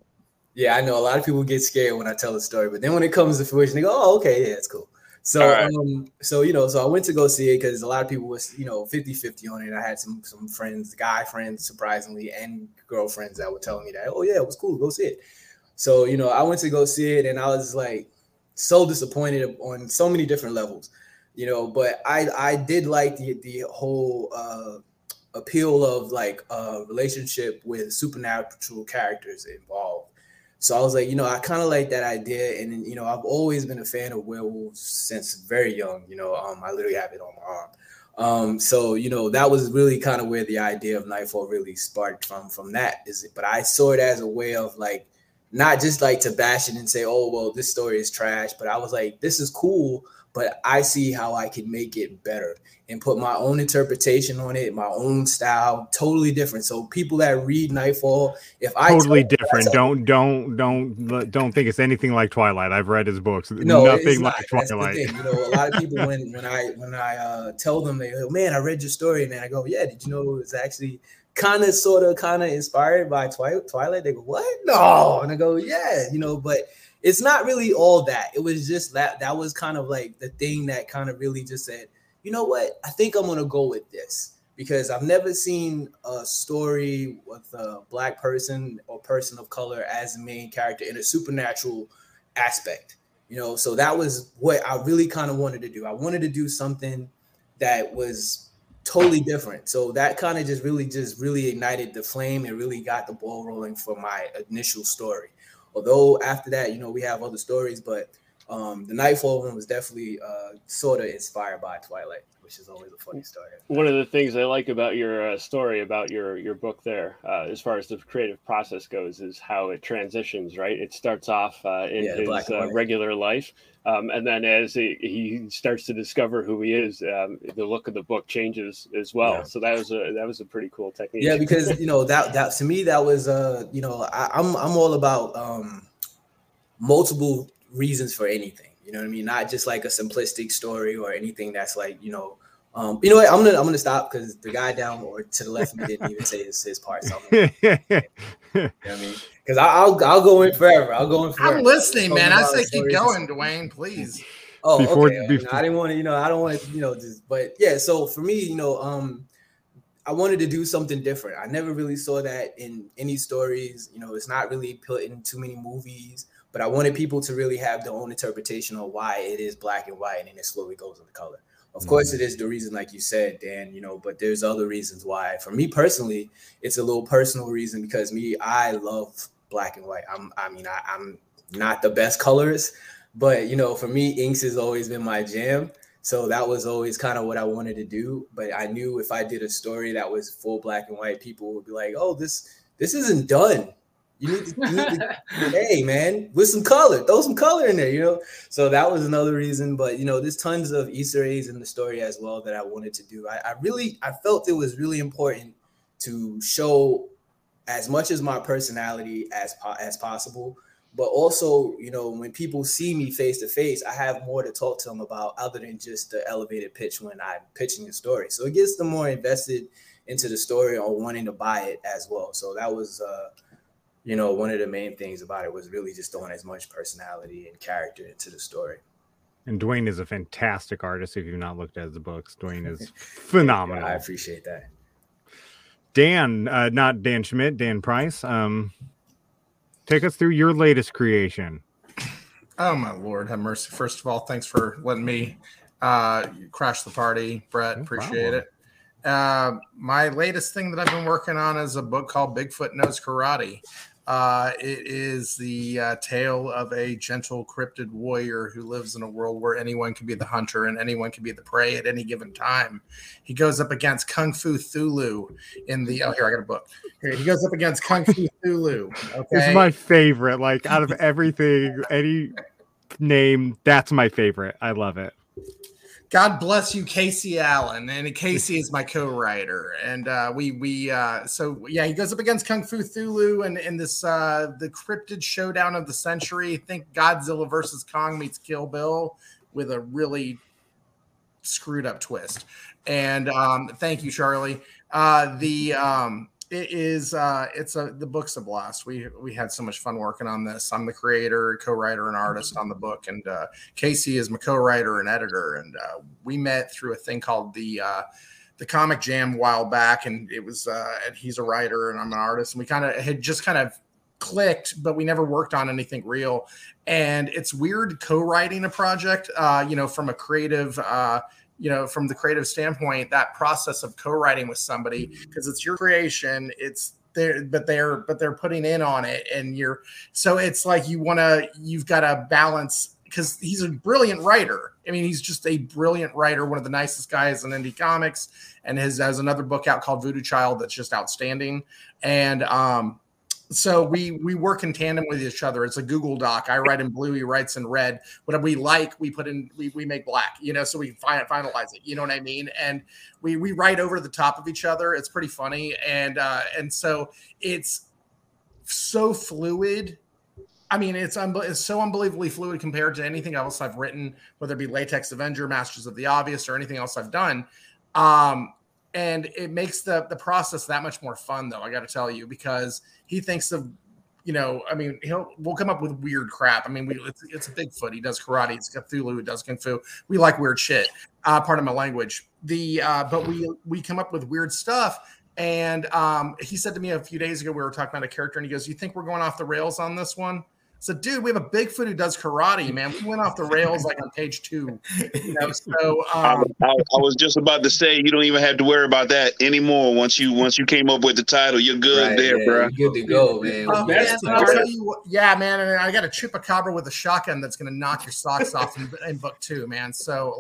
Yeah, I know a lot of people get scared when I tell the story. But then when it comes to fruition, they go, oh, okay, yeah, it's cool. So, right. So I went to go see it because a lot of people was, 50-50 on it. I had some friends, guy friends, surprisingly, and girlfriends that were telling me that, oh, yeah, it was cool. Go see it. So, I went to go see it, and I was, so disappointed on so many different levels, But I did like the whole appeal of, a relationship with supernatural characters involved. So I was like, I kind of like that idea. And, I've always been a fan of werewolves since very young. I literally have it on my arm. So, that was really kind of where the idea of Nightfall really sparked from that. But I saw it as a way of not just to bash it and say, oh, well, this story is trash. But I was like, this is cool, but I see how I can make it better and put my own interpretation on it, my own style, totally different. So people that read Nightfall, if I totally different, don't think it's anything like Twilight. I've read his books. No, nothing like Twilight. A lot of people when I tell them, they go, man, I read your story, and then I go, yeah, did you know it was actually kind of inspired by Twilight? They go, what? No, and I go, yeah, but. It's not really all that. It was just that was kind of the thing that kind of really just said, you know what? I think I'm going to go with this because I've never seen a story with a black person or person of color as the main character in a supernatural aspect, So that was what I really kind of wanted to do. I wanted to do something that was totally different. So that kind of just really ignited the flame and really got the ball rolling for my initial story. Although after that, we have other stories, but the Nightfall one was definitely sort of inspired by Twilight, which is always a funny story. One of the things I like about your story, about your book there, as far as the creative process goes, is how it transitions, right? It starts off in his regular life. And then as he starts to discover who he is, the look of the book changes as well. Yeah. So that was a pretty cool technique. Yeah, because that to me that was I'm all about multiple reasons for anything. You know what I mean? Not just a simplistic story or anything that's what? I'm gonna stop because the guy down or to the left of me didn't even say his part. So you know what I mean? Because I'll go in forever. I'm listening, man. I say keep going, Dwayne, please. Oh, okay. I didn't want to, I don't want to, just, but yeah. So for me, I wanted to do something different. I never really saw that in any stories. It's not really put in too many movies, but I wanted people to really have their own interpretation on why it is black and white, and then it slowly goes into color. Of course, it is the reason, like you said, Dan, but there's other reasons why. For me personally, it's a little personal reason because I love black and white. I'm not the best colorist, but, for me, inks has always been my jam. So that was always kind of what I wanted to do. But I knew if I did a story that was full black and white, people would be like, oh, this isn't done. You need to hey, man, with some color, throw some color in there, So that was another reason. But, there's tons of Easter eggs in the story as well that I wanted to do. I felt it was really important to show as much as my personality as possible. But also, when people see me face to face, I have more to talk to them about other than just the elevated pitch when I'm pitching the story. So it gets them more invested into the story or wanting to buy it as well. So that was... one of the main things about it was really just throwing as much personality and character into the story. And Dwayne is a fantastic artist. If you've not looked at his books, Dwayne is phenomenal. Yeah, I appreciate that. Dan, not Dan Schmidt, Dan Price. Take us through your latest creation. Oh, my Lord, have mercy. First of all, thanks for letting me crash the party, Brett. No appreciate problem. It. My latest thing that I've been working on is a book called Bigfoot Knows Karate. It is the tale of a gentle cryptid warrior who lives in a world where anyone can be the hunter and anyone can be the prey at any given time. He goes up against Kung Fu Cthulhu in the... Oh, here, I got a book. Here, he goes up against Kung Fu Cthulhu. Okay? It's my favorite. Like, out of everything, any name, that's my favorite. I love it. God bless you, Casey Allen, and Casey is my co-writer, and so he goes up against Kung Fu Cthulhu, and in this the cryptid showdown of the century. Think Godzilla versus Kong meets Kill Bill with a really screwed up twist. And thank you, Charlie. The book's a blast. We had so much fun working on this. I'm the creator, co-writer, and artist on the book, and Casey is my co-writer and editor. And we met through a thing called the Comic Jam a while back, and it was he's a writer and I'm an artist, and we had just clicked, but we never worked on anything real. And it's weird co-writing a project, from a creative. From the creative standpoint, that process of co-writing with somebody, because it's your creation, it's there, but they're putting in on it, and you've got to balance, because he's a brilliant writer. I mean, he's just a brilliant writer, one of the nicest guys in Indie Comix, and has another book out called Voodoo Child that's just outstanding. And so we work in tandem with each other. It's a Google Doc. I write in blue, he writes in red. What we like, we put in, we make black, so we finalize it. You know what I mean? And we write over the top of each other. It's pretty funny. And so it's so fluid. I mean, it's so unbelievably fluid compared to anything else I've written, whether it be Latex Avenger, Masters of the Obvious, or anything else I've done. And it makes the process that much more fun, though, I got to tell you, because he thinks of, we'll come up with weird crap. I mean, it's Bigfoot. He does karate. It's Cthulhu. He does Kung Fu. We like weird shit. Pardon my language. But we come up with weird stuff. And he said to me a few days ago, we were talking about a character, and he goes, "You think we're going off the rails on this one?" So, dude, we have a Bigfoot who does karate, man. We went off the rails like on page 2. So I was just about to say, you don't even have to worry about that anymore. Once you came up with the title, you're good, right, there, man. Bro. You're good to go, man. I'll tell you what, yeah, man. I mean, I got a chupacabra with a shotgun that's going to knock your socks off in book 2, man. So,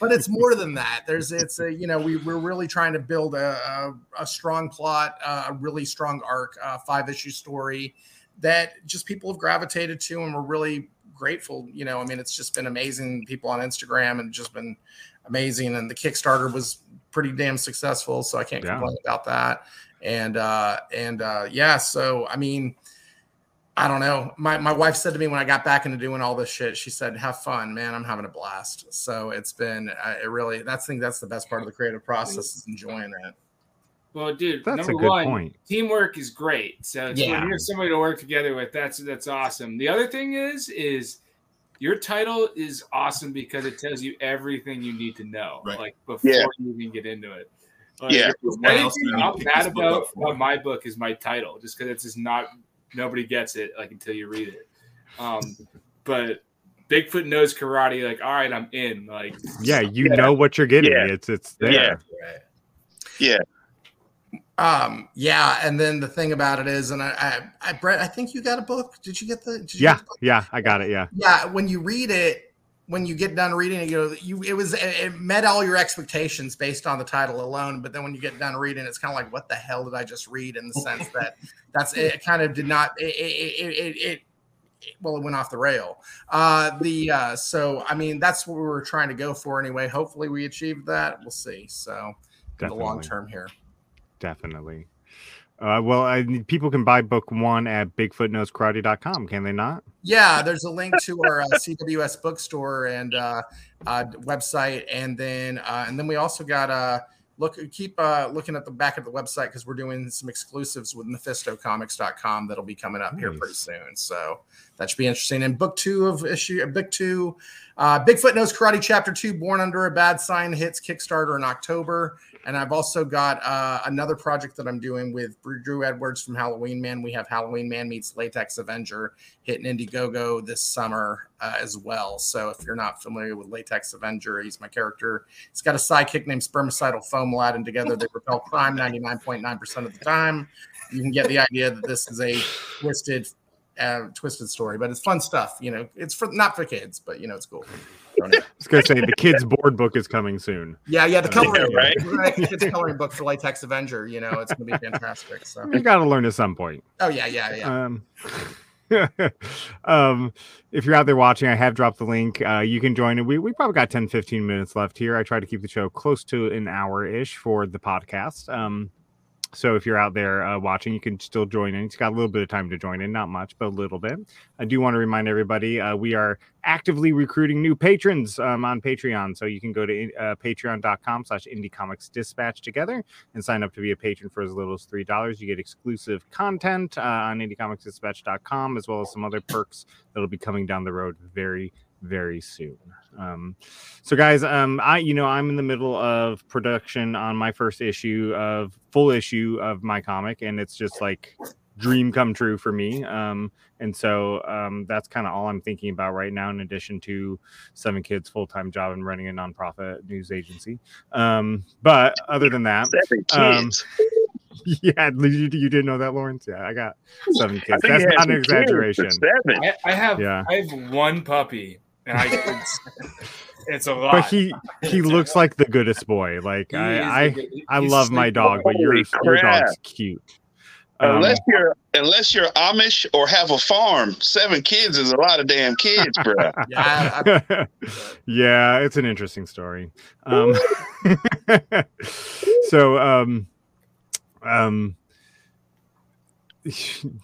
but it's more than that. We're really trying to build a strong plot, a really strong arc, 5-issue story that just people have gravitated to, and we're really grateful. I mean, it's just been amazing. People on Instagram and just been amazing. And the Kickstarter was pretty damn successful, so I can't complain about that. So, I mean, I don't know. My wife said to me when I got back into doing all this shit, she said, "Have fun, man. I'm having a blast." So it's been, that's the best part of the creative process, is enjoying it. Well, dude, that's number one point. Teamwork is great. So when you have somebody to work together with, that's awesome. The other thing is your title is awesome because it tells you everything you need to know, right, before you even get into it. I'm mad about my book is my title, just because it's just nobody gets it until you read it. But Bigfoot Knows Karate, all right, I'm in. Know what you're getting. Yeah. It's there. Yeah. Right. Yeah. And then the thing about it is, and I Brett, I think you got a book. Did you get the? I got it. Yeah. Yeah. When you read it, when you get done reading it, it met all your expectations based on the title alone. But then when you get done reading, it's kind of like, what the hell did I just read? In the sense that that's it. Kind of did not. It went off the rail. So I mean, that's what we were trying to go for anyway. Hopefully, we achieved that. We'll see. So in the long term here. Definitely. People can buy book 1 at BigfootKnowsKarate.com, can they not? Yeah, there's a link to our CWS bookstore and website, and then we also got Keep looking at the back of the website because we're doing some exclusives with MephistoComics.com that'll be coming up here pretty soon. So that should be interesting. And book two, Bigfoot Knows Karate Chapter 2, Born Under a Bad Sign, hits Kickstarter in October. And I've also got another project that I'm doing with Drew Edwards from Halloween Man. We have Halloween Man meets Latex Avenger hitting Indiegogo this summer as well. So if you're not familiar with Latex Avenger, he's my character. He's got a sidekick named Spermicidal Foam Lad, and together they repel crime 99.9% of the time. You can get the idea that this is a twisted story, but it's fun stuff. You know, it's not for kids, but you know, it's cool. I was gonna say the kids board book is coming soon. Yeah, the coloring, right? Kids coloring book for Latex Avenger. You know, it's gonna be fantastic. So you gotta learn at some point. Oh yeah. If you're out there watching, I have dropped the link. You can join it. We probably got 10-15 minutes left here. I try to keep the show close to an hour ish for the podcast. So if you're out there watching, you can still join in. It's got a little bit of time to join in, not much, but a little bit. I do want to remind everybody we are actively recruiting new patrons on Patreon. So you can go to patreon.com/IndieComixDispatch together and sign up to be a patron for as little as $3. You get exclusive content on IndieComixDispatch.com, as well as some other perks that'll be coming down the road very soon. So guys, I'm in the middle of production on my first full issue of my comic, and it's just like dream come true for me. And so that's kind of all I'm thinking about right now, in addition to 7 kids, full-time job, and running a nonprofit news agency. But other than that, 7 kids. Yeah, you didn't know that, Lawrence? Yeah, I got 7 kids. That's not an exaggeration. 7. I have 1 puppy. And it's a lot. But he looks like the goodest boy. Like I love my dog, but your dog's cute. Unless you're Amish or have a farm, 7 kids is a lot of damn kids, bro. Yeah, it's an interesting story. So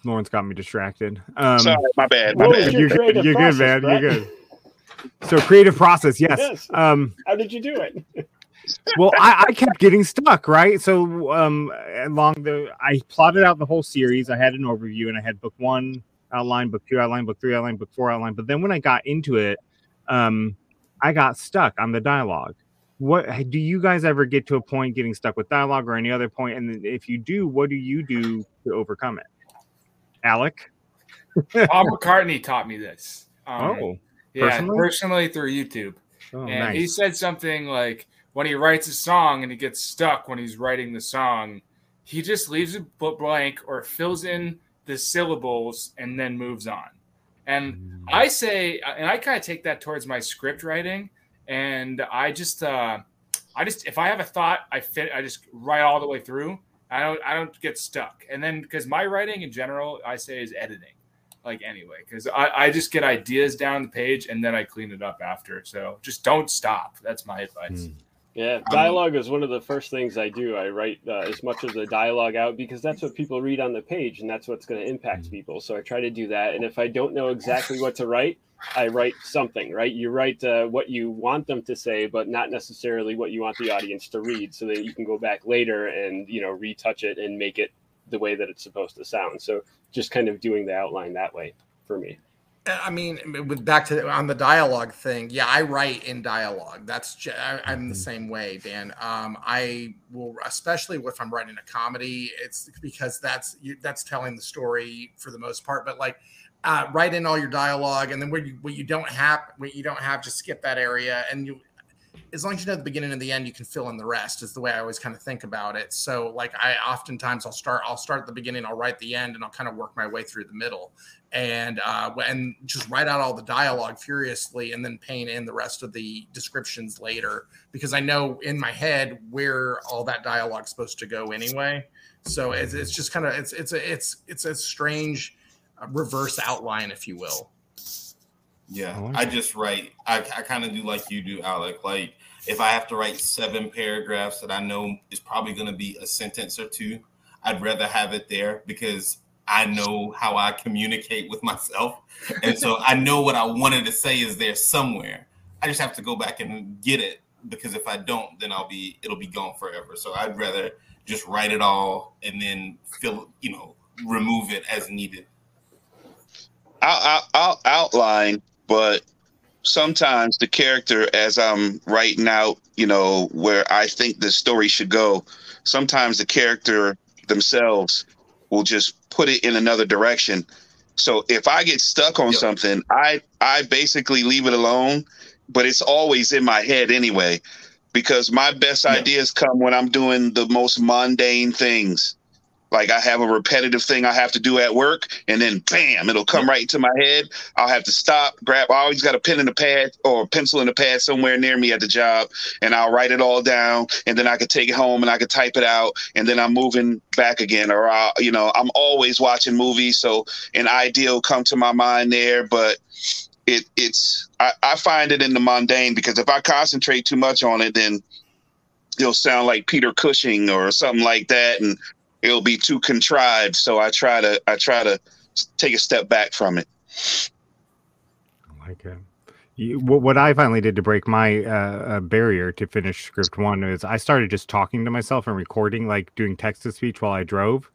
Lawrence got me distracted. Sorry, my bad. You're good, man. Right? You're good. So creative process, yes. How did you do it? Well, I kept getting stuck, right? So I plotted out the whole series. I had an overview, and I had book 1 outline, book 2 outline, book 3 outline, book 4 outline. But then when I got into it, I got stuck on the dialogue. What do you guys ever get to a point getting stuck with dialogue or any other point? And if you do, what do you do to overcome it? Alec? Bob McCartney taught me this. Yeah, personally through YouTube. Oh, and nice. He said something like, when he writes a song and he gets stuck when he's writing the song, he just leaves it blank or fills in the syllables and then moves on. And I say, and I kind of take that towards my script writing. And I just, if I have a thought, I just write all the way through. I don't get stuck. And then, because my writing in general, I say is editing, like anyway, because I just get ideas down the page and then I clean it up after. So just don't stop. That's my advice. Yeah. Dialogue is one of the first things I do. I write as much of the dialogue out because that's what people read on the page and that's what's going to impact people. So I try to do that. And if I don't know exactly what to write, I write something, right? You write what you want them to say, but not necessarily what you want the audience to read, so that you can go back later and, you know, retouch it and make it the way that it's supposed to sound. So just kind of doing the outline that way for me. I mean, on the dialogue thing. Yeah, I write in dialogue. That's I'm the same way, Dan. I will, especially if I'm writing a comedy, it's because that's telling the story for the most part. But like, write in all your dialogue, and then what you don't have, just skip that area. And you, as long as you know the beginning and the end, you can fill in the rest. Is the way I always kind of think about it. So like, I oftentimes I'll start at the beginning, I'll write the end, and I'll kind of work my way through the middle. And just write out all the dialogue furiously and then paint in the rest of the descriptions later, because I know in my head where all that dialogue's supposed to go anyway. So it's just kind of, it's a strange reverse outline, if you will. Yeah, I just write. I kind of do like you do, Alec. Like if I have to write 7 paragraphs that I know is probably going to be a sentence or two, I'd rather have it there because I know how I communicate with myself. And so I know what I wanted to say is there somewhere. I just have to go back and get it because if I don't, then it'll be gone forever. So I'd rather just write it all and then remove it as needed. I'll outline, but sometimes the character, as I'm writing out, where I think the story should go, sometimes the character themselves will just put it in another direction. So if I get stuck on something, I basically leave it alone, but it's always in my head anyway, because my best ideas come when I'm doing the most mundane things. Like I have a repetitive thing I have to do at work, and then bam, it'll come right into my head. I'll have to stop, I always got a pen in the pad or a pencil in the pad somewhere near me at the job, and I'll write it all down, and then I can take it home and I can type it out, and then I'm moving back again. Or, I'm always watching movies, so an idea will come to my mind there, but I find it in the mundane, because if I concentrate too much on it, then it'll sound like Peter Cushing or something like that, and it'll be too contrived. So I try to take a step back from it. I like it. What I finally did to break my barrier to finish script one is I started just talking to myself and recording, like doing text to speech while I drove.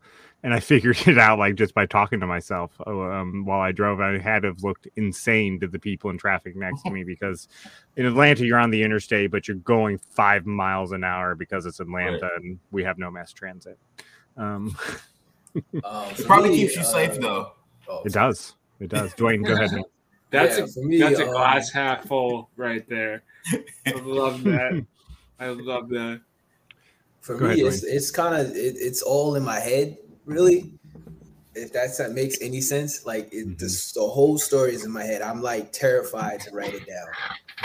And I figured it out, like, just by talking to myself while I drove. I had to have looked insane to the people in traffic next to me, because in Atlanta, you're on the interstate, but you're going 5 miles an hour because it's Atlanta, right, and we have no mass transit. It probably keeps you safe, though. It does. It does. Dwayne, go ahead. That's a glass half full right there. I love that. I love that. For me, it's kind of, it's all in my head, really, if that makes any sense. Like, the whole story is in my head. I'm, like, terrified to write it down.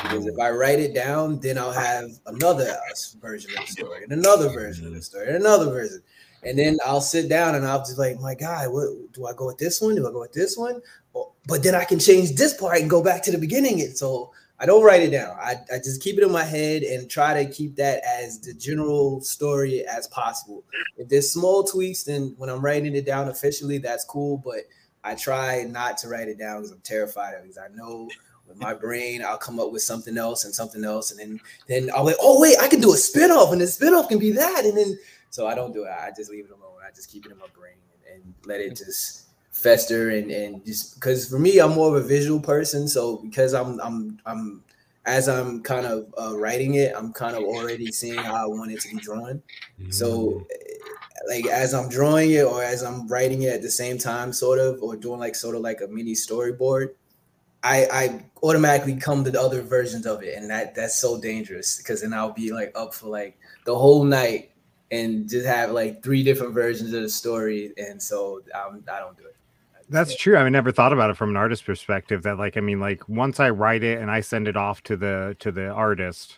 Because if I write it down, then I'll have another version of the story, and another version of the story, and another version. And then I'll sit down and I'll just like, my God, what do I go with this one? Do I go with this one? But then I can change this part and go back to the beginning. And so I don't write it down. I just keep it in my head and try to keep that as the general story as possible. If there's small tweaks, then when I'm writing it down officially, that's cool. But I try not to write it down because I'm terrified of it. Because I know with my brain, I'll come up with something else. And then I'll like, oh, wait, I can do a spinoff. And the spinoff can be that. And then... So I don't do it. I just leave it alone. I just keep it in my brain and let it just fester and just, because for me, I'm more of a visual person. So because I'm kind of writing it, I'm kind of already seeing how I want it to be drawn. So like as I'm drawing it or as I'm writing it at the same time, sort of, or doing like sort of like a mini storyboard, I automatically come to the other versions of it, and that's so dangerous, because then I'll be like up for like the whole night and just have like 3 different versions of the story. And so I don't do it. That's true. I never thought about it from an artist perspective, that once I write it and I send it off to the artist,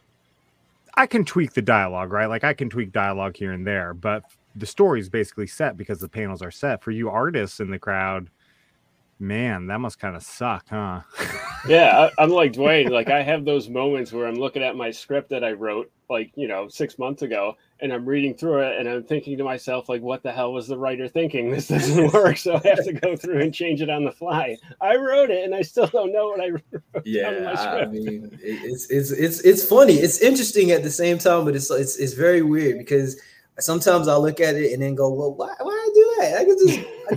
I can tweak the dialogue, right? Like I can tweak dialogue here and there, but the story is basically set because the panels are set. For you artists in the crowd, man, that must kind of suck, huh? Yeah, I'm like Dwayne. Like I have those moments where I'm looking at my script that I wrote 6 months ago, and I'm reading through it and I'm thinking to myself, like, what the hell was the writer thinking? This doesn't work. So I have to go through and change it on the fly. I wrote it and I still don't know what I wrote. Yeah, my script. I mean, it's funny. It's interesting at the same time, but it's very weird, because sometimes I'll look at it and then go, well, why do that? I could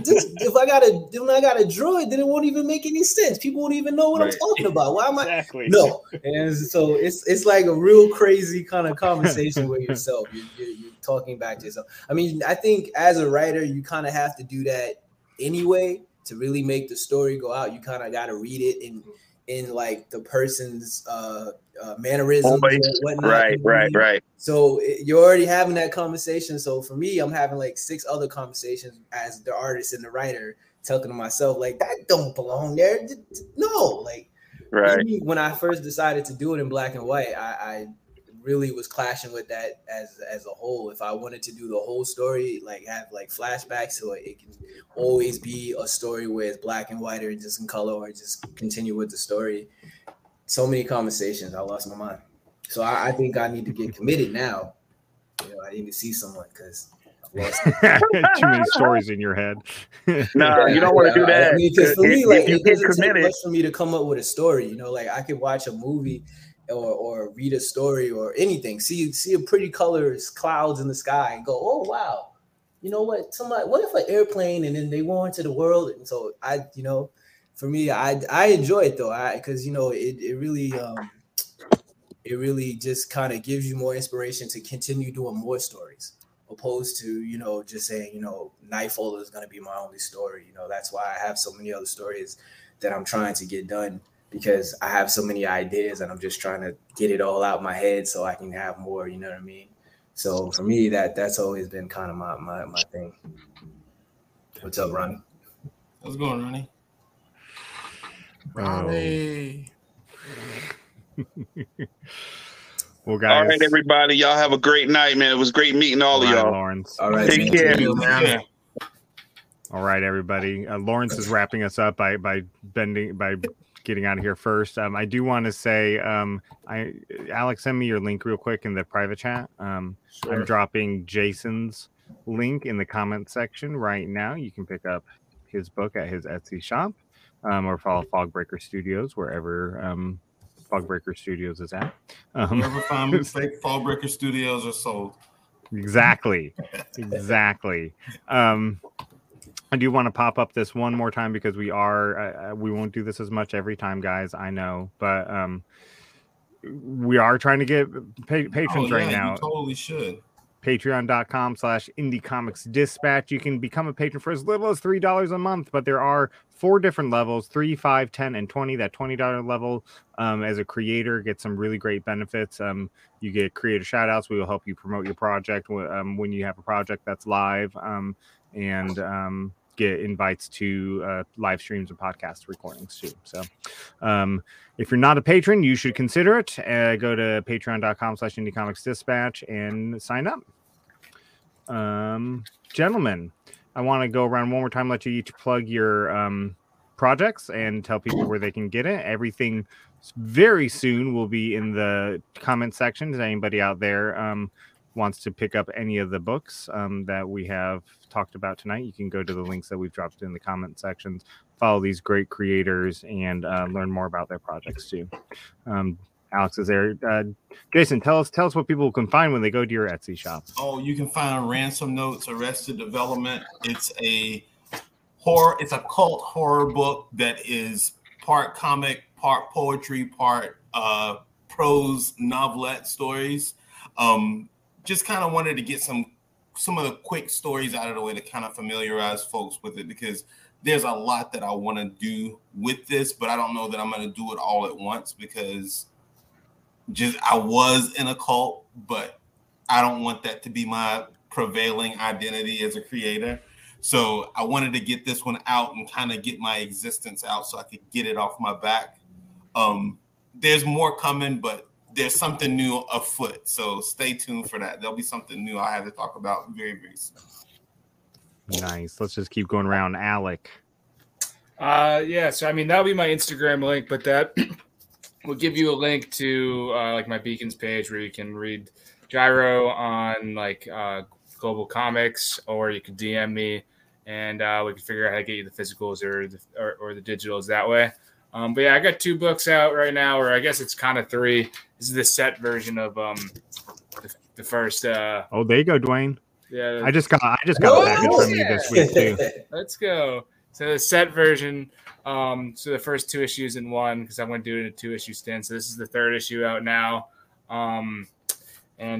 just if I gotta draw it, then it won't even make any sense. People won't even know what I'm talking about. Why am I? Exactly. No. And so it's like a real crazy kind of conversation with yourself. You're talking back to yourself. I mean, I think as a writer, you kind of have to do that anyway to really make the story go out. You kind of got to read it in like the person's mannerisms and whatnot. Right. So you're already having that conversation. So for me, I'm having like 6 other conversations as the artist and the writer, talking to myself like, that don't belong there. No, like right. When I first decided to do it in black and white, I really was clashing with that as a whole. If I wanted to do the whole story, like have like flashbacks, so it can always be a story where it's black and white or just in color, or just continue with the story. So many conversations, I lost my mind. So I think I need to get committed now. I need to see someone, because I lost too many stories in your head. No, you don't want to do that. Because for me, it doesn't take much for me to come up with a story. Like I could watch a movie or read a story or anything, see a pretty colors, clouds in the sky, and go, oh wow, you know what? What if an airplane, and then they go into the world? And so I, you know, for me, I enjoy it though, because you know it really just kind of gives you more inspiration to continue doing more stories, opposed to, you know, just saying, you know, Nightfall is going to be my only story. You know, that's why I have so many other stories that I'm trying to get done, because I have so many ideas and I'm just trying to get it all out my head so I can have more, you know what I mean? So for me, that's always been kind of my thing. What's up, Ronnie? How's it going, Ronnie? Ronnie. Well, guys. All right, everybody. Y'all have a great night, man. It was great meeting all of y'all. Lawrence. All right. Take care. Yeah. All right, everybody. Lawrence is wrapping us up by getting out of here first. I do want to say, Alex, send me your link real quick in the private chat. Sure. I'm dropping Jason's link in the comment section right now. You can pick up his book at his Etsy shop, or follow Fogbreaker Studios wherever Fogbreaker Studios is at. Wherever Fogbreaker Studios are sold. Exactly. I do want to pop up this one more time, because we won't do this as much every time, guys. I know, but we are trying to get patrons right now. You totally should. Patreon.com/IndieComixDispatch. You can become a patron for as little as $3 a month, but there are 4 different levels: 3, 5, 10, and 20. That $20 level, as a creator, gets some really great benefits. You get creator shout outs. We will help you promote your project when you have a project that's live, and get invites to live streams and podcast recordings too. So if you're not a patron, you should consider it. Go to patreon.com/IndieComixDispatch and sign up. Gentlemen, I want to go around one more time, let you each plug your projects and tell people where they can get it. Everything very soon will be in the comment section. Does anybody out there wants to pick up any of the books that we have talked about tonight, you can go to the links that we've dropped in the comment sections, follow these great creators, and learn more about their projects too. Alex is there. Jason, tell us what people can find when they go to your Etsy shop. Oh, you can find Ransom Notes, Arrested Development. It's a cult horror book that is part comic, part poetry, part prose novelette stories. Just kind of wanted to get some of the quick stories out of the way to kind of familiarize folks with it, because there's a lot that I want to do with this, but I don't know that I'm going to do it all at once, because I was in a cult, but I don't want that to be my prevailing identity as a creator. So I wanted to get this one out and kind of get my existence out so I could get it off my back. There's more coming, but there's something new afoot, so stay tuned for that. There'll be something new I have to talk about very, very soon. Nice. Let's just keep going around. Alec. So I mean, that'll be my Instagram link, but that will give you a link to like my Beacons page, where you can read Gyro on like Global Comics, or you can DM me, and we can figure out how to get you the physicals or the digitals that way. But yeah, I got 2 books out right now, or I guess it's kind of 3. This is the set version of the first. Oh, there you go, Dwayne. Yeah, I just got back from you this week too. Let's go. So the set version. So the first 2 issues in one, because I'm going to do it in a 2-issue stint. So this is the 3rd issue out now, and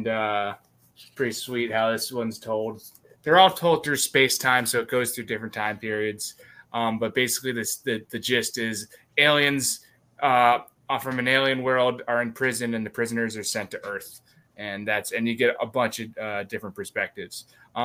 it's pretty sweet how this one's told. They're all told through space time, so it goes through different time periods. But basically, the gist is aliens from an alien world are in prison, and the prisoners are sent to Earth, and you get a bunch of different perspectives.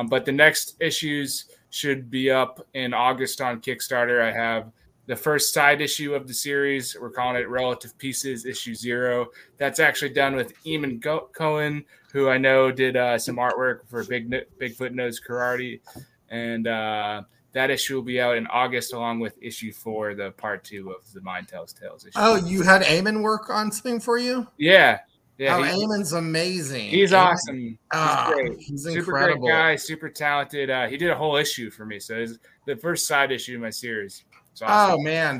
But the next issues should be up in August on Kickstarter. I have the first side issue of the series. We're calling it Relative Pieces, issue 0. That's actually done with Éamon Cowan, who I know did some artwork for Bigfoot Knows Karate, and. That issue will be out in August, along with issue 4, the part 2 of the Mind Tells Tales issue. Oh, you had Éamon work on something for you? Yeah. Oh, Eamon's amazing. He's awesome. He's great. He's super incredible. Great guy, super talented. He did a whole issue for me, so it's the first side issue of my series. It's awesome. Oh man,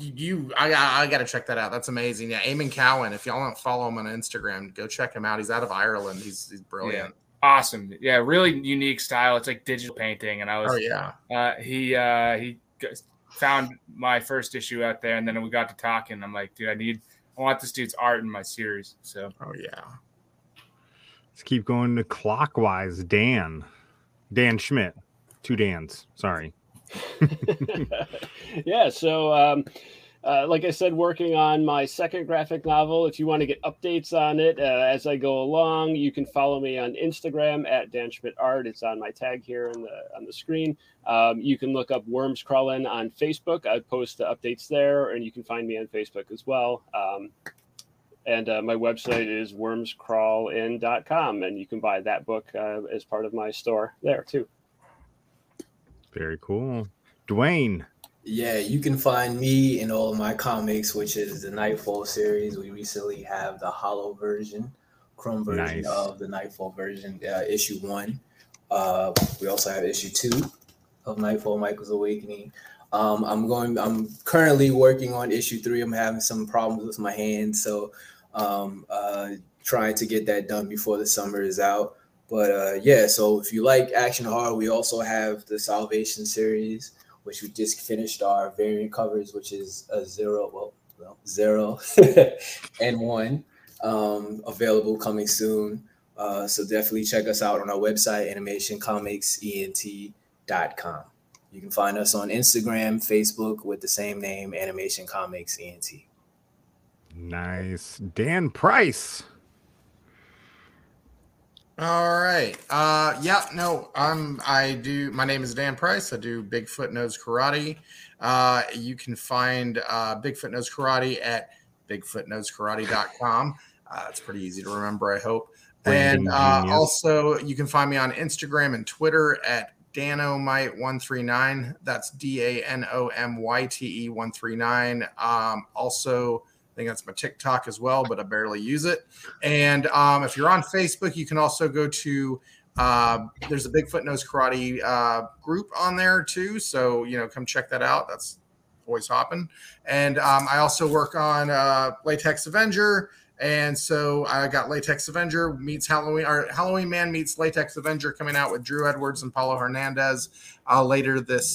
I got to check that out. That's amazing. Yeah, Éamon Cowan. If y'all don't follow him on Instagram, go check him out. He's out of Ireland. He's brilliant. Yeah. Awesome. Yeah, really unique style. It's like digital painting. And I was, he found my first issue out there, and then we got to talking. And I'm like, dude, I want this dude's art in my series. So, let's keep going to clockwise. Dan Schmidt, two Dans. Sorry. Yeah, so like I said, working on my second graphic novel. If you want to get updates on it as I go along, you can follow me on Instagram at Dan Schmidt Art. It's on my tag here on the screen. You can look up Worms Crawling on Facebook. I post the updates there, and you can find me on Facebook as well. And my website is wormscrawlin.com, and you can buy that book as part of my store there too. Very cool. Dwayne. Yeah, you can find me in all of my comics, which is the Nightfall series. We recently have the Hollow version, Chrome version of the Nightfall version, issue 1. We also have issue 2 of Nightfall, Michael's Awakening. I'm currently working on issue 3. I'm having some problems with my hands, so trying to get that done before the summer is out. But so if you like action horror, we also have the Salvation series, which we just finished our variant covers, which is zero and 1, available coming soon. So definitely check us out on our website, animationcomicsent.com. You can find us on Instagram, Facebook with the same name, Animation Comics ENT. Nice. Dan Price. All right. My name is Dan Price. I do Bigfoot Knows Karate. You can find Bigfoot Knows Karate at bigfootknowskarate.com. It's pretty easy to remember, I hope. And also you can find me on Instagram and Twitter at Danomite139. That's DANOMYTE139. Also, I think that's my TikTok as well, but I barely use it. And if you're on Facebook, you can also go to there's a Bigfoot Knows Karate group on there too. So, come check that out. That's always hopping. And I also work on Latex Avenger. And so I got Latex Avenger meets Halloween, or Halloween Man meets Latex Avenger, coming out with Drew Edwards and Paulo Hernandez later this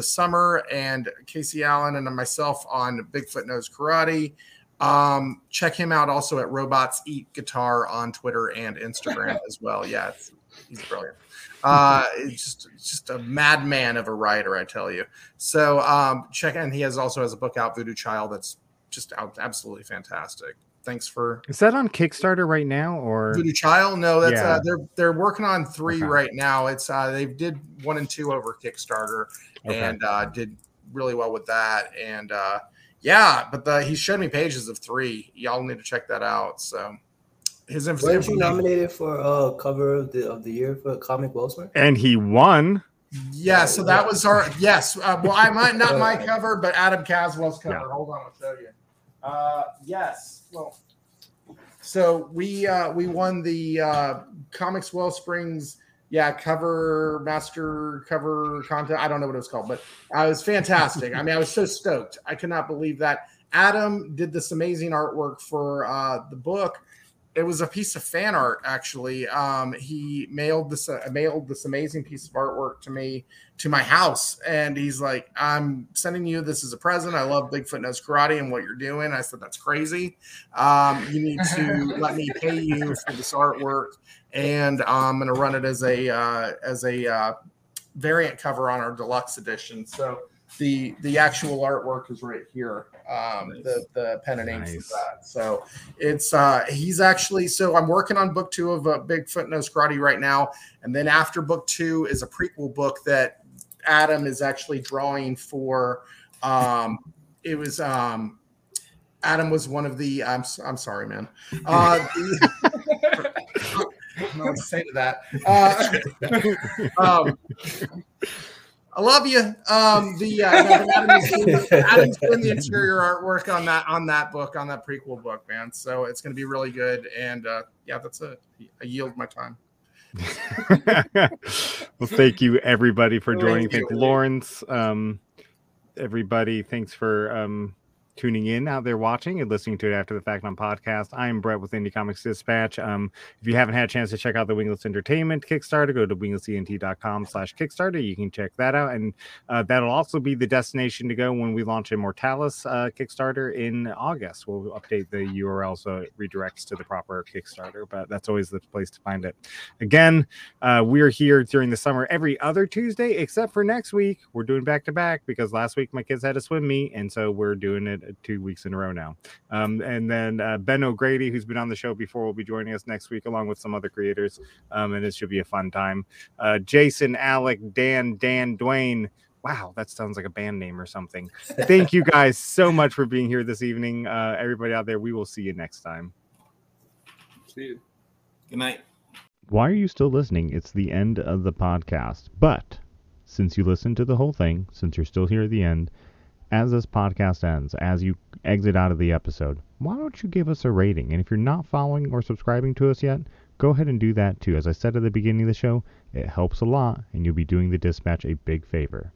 summer, and Casey Allen and myself on Bigfoot Knows Karate. Check him out also at Robots Eat Guitar on Twitter and Instagram as well. Yeah, he's brilliant. It's just a madman of a writer, I tell you. So check in. He also has a book out, Voodoo Child, that's just absolutely fantastic. Thanks for. Is that on Kickstarter right now or Voodoo Child? No, that's they're working on 3 right now. It's they did 1 and 2 over Kickstarter and did really well with that. And but he showed me pages of 3. Y'all need to check that out. So his information. Weren't you nominated for cover of the year for Comix Wellspring? And he won. Yeah, so that was our I might not my cover, but Adam Caswell's cover. Yeah. Hold on, I'll show you. So we won the Comix Wellsprings cover master cover contest. I don't know what it was called, but it was fantastic. I mean, I was so stoked. I could not believe that Adam did this amazing artwork for the book. It was a piece of fan art, actually. He mailed this amazing piece of artwork to me, to my house. And he's like, I'm sending you this as a present. I love Bigfoot Knows Karate and what you're doing. I said, that's crazy. You need to let me pay you for this artwork. And I'm going to run it as a variant cover on our deluxe edition. So the actual artwork is right here. The pen and inks of that. So it's he's actually, so I'm working on book 2 of Bigfoot Knows Karate right now, and then after book 2 is a prequel book that Adam is actually drawing for. It was Adam was one of the I'm sorry, man. I don't know what to say to that. I love you. Adam's doing the interior artwork on that prequel book, man. So it's going to be really good. And that's it. I yield my time. Well, thank you everybody for joining. Thank Lawrence. everybody. Thanks for tuning in out there watching and listening to it after the fact on podcast. I'm Brett with Indie Comix Dispatch. If you haven't had a chance to check out the Wingless Entertainment Kickstarter, go to winglessent.com/Kickstarter. You can check that out. And that'll also be the destination to go when we launch a Mortalis Kickstarter in August. We'll update the URL so it redirects to the proper Kickstarter, but that's always the place to find it. Again, we're here during the summer every other Tuesday, except for next week. We're doing back-to-back because last week my kids had a swim meet, and so we're doing it 2 weeks in a row now. And then Ben O'Grady, who's been on the show before, will be joining us next week along with some other creators. And it should be a fun time. Jason, Alec, Dan, Dwayne. Wow, that sounds like a band name or something. Thank you guys so much for being here this evening. Everybody out there, we will see you next time. See you. Good night. Why are you still listening? It's the end of the podcast. But since you listened to the whole thing, since you're still here at the end, as this podcast ends, as you exit out of the episode, why don't you give us a rating? And if you're not following or subscribing to us yet, go ahead and do that too. As I said at the beginning of the show, it helps a lot, and you'll be doing the Dispatch a big favor.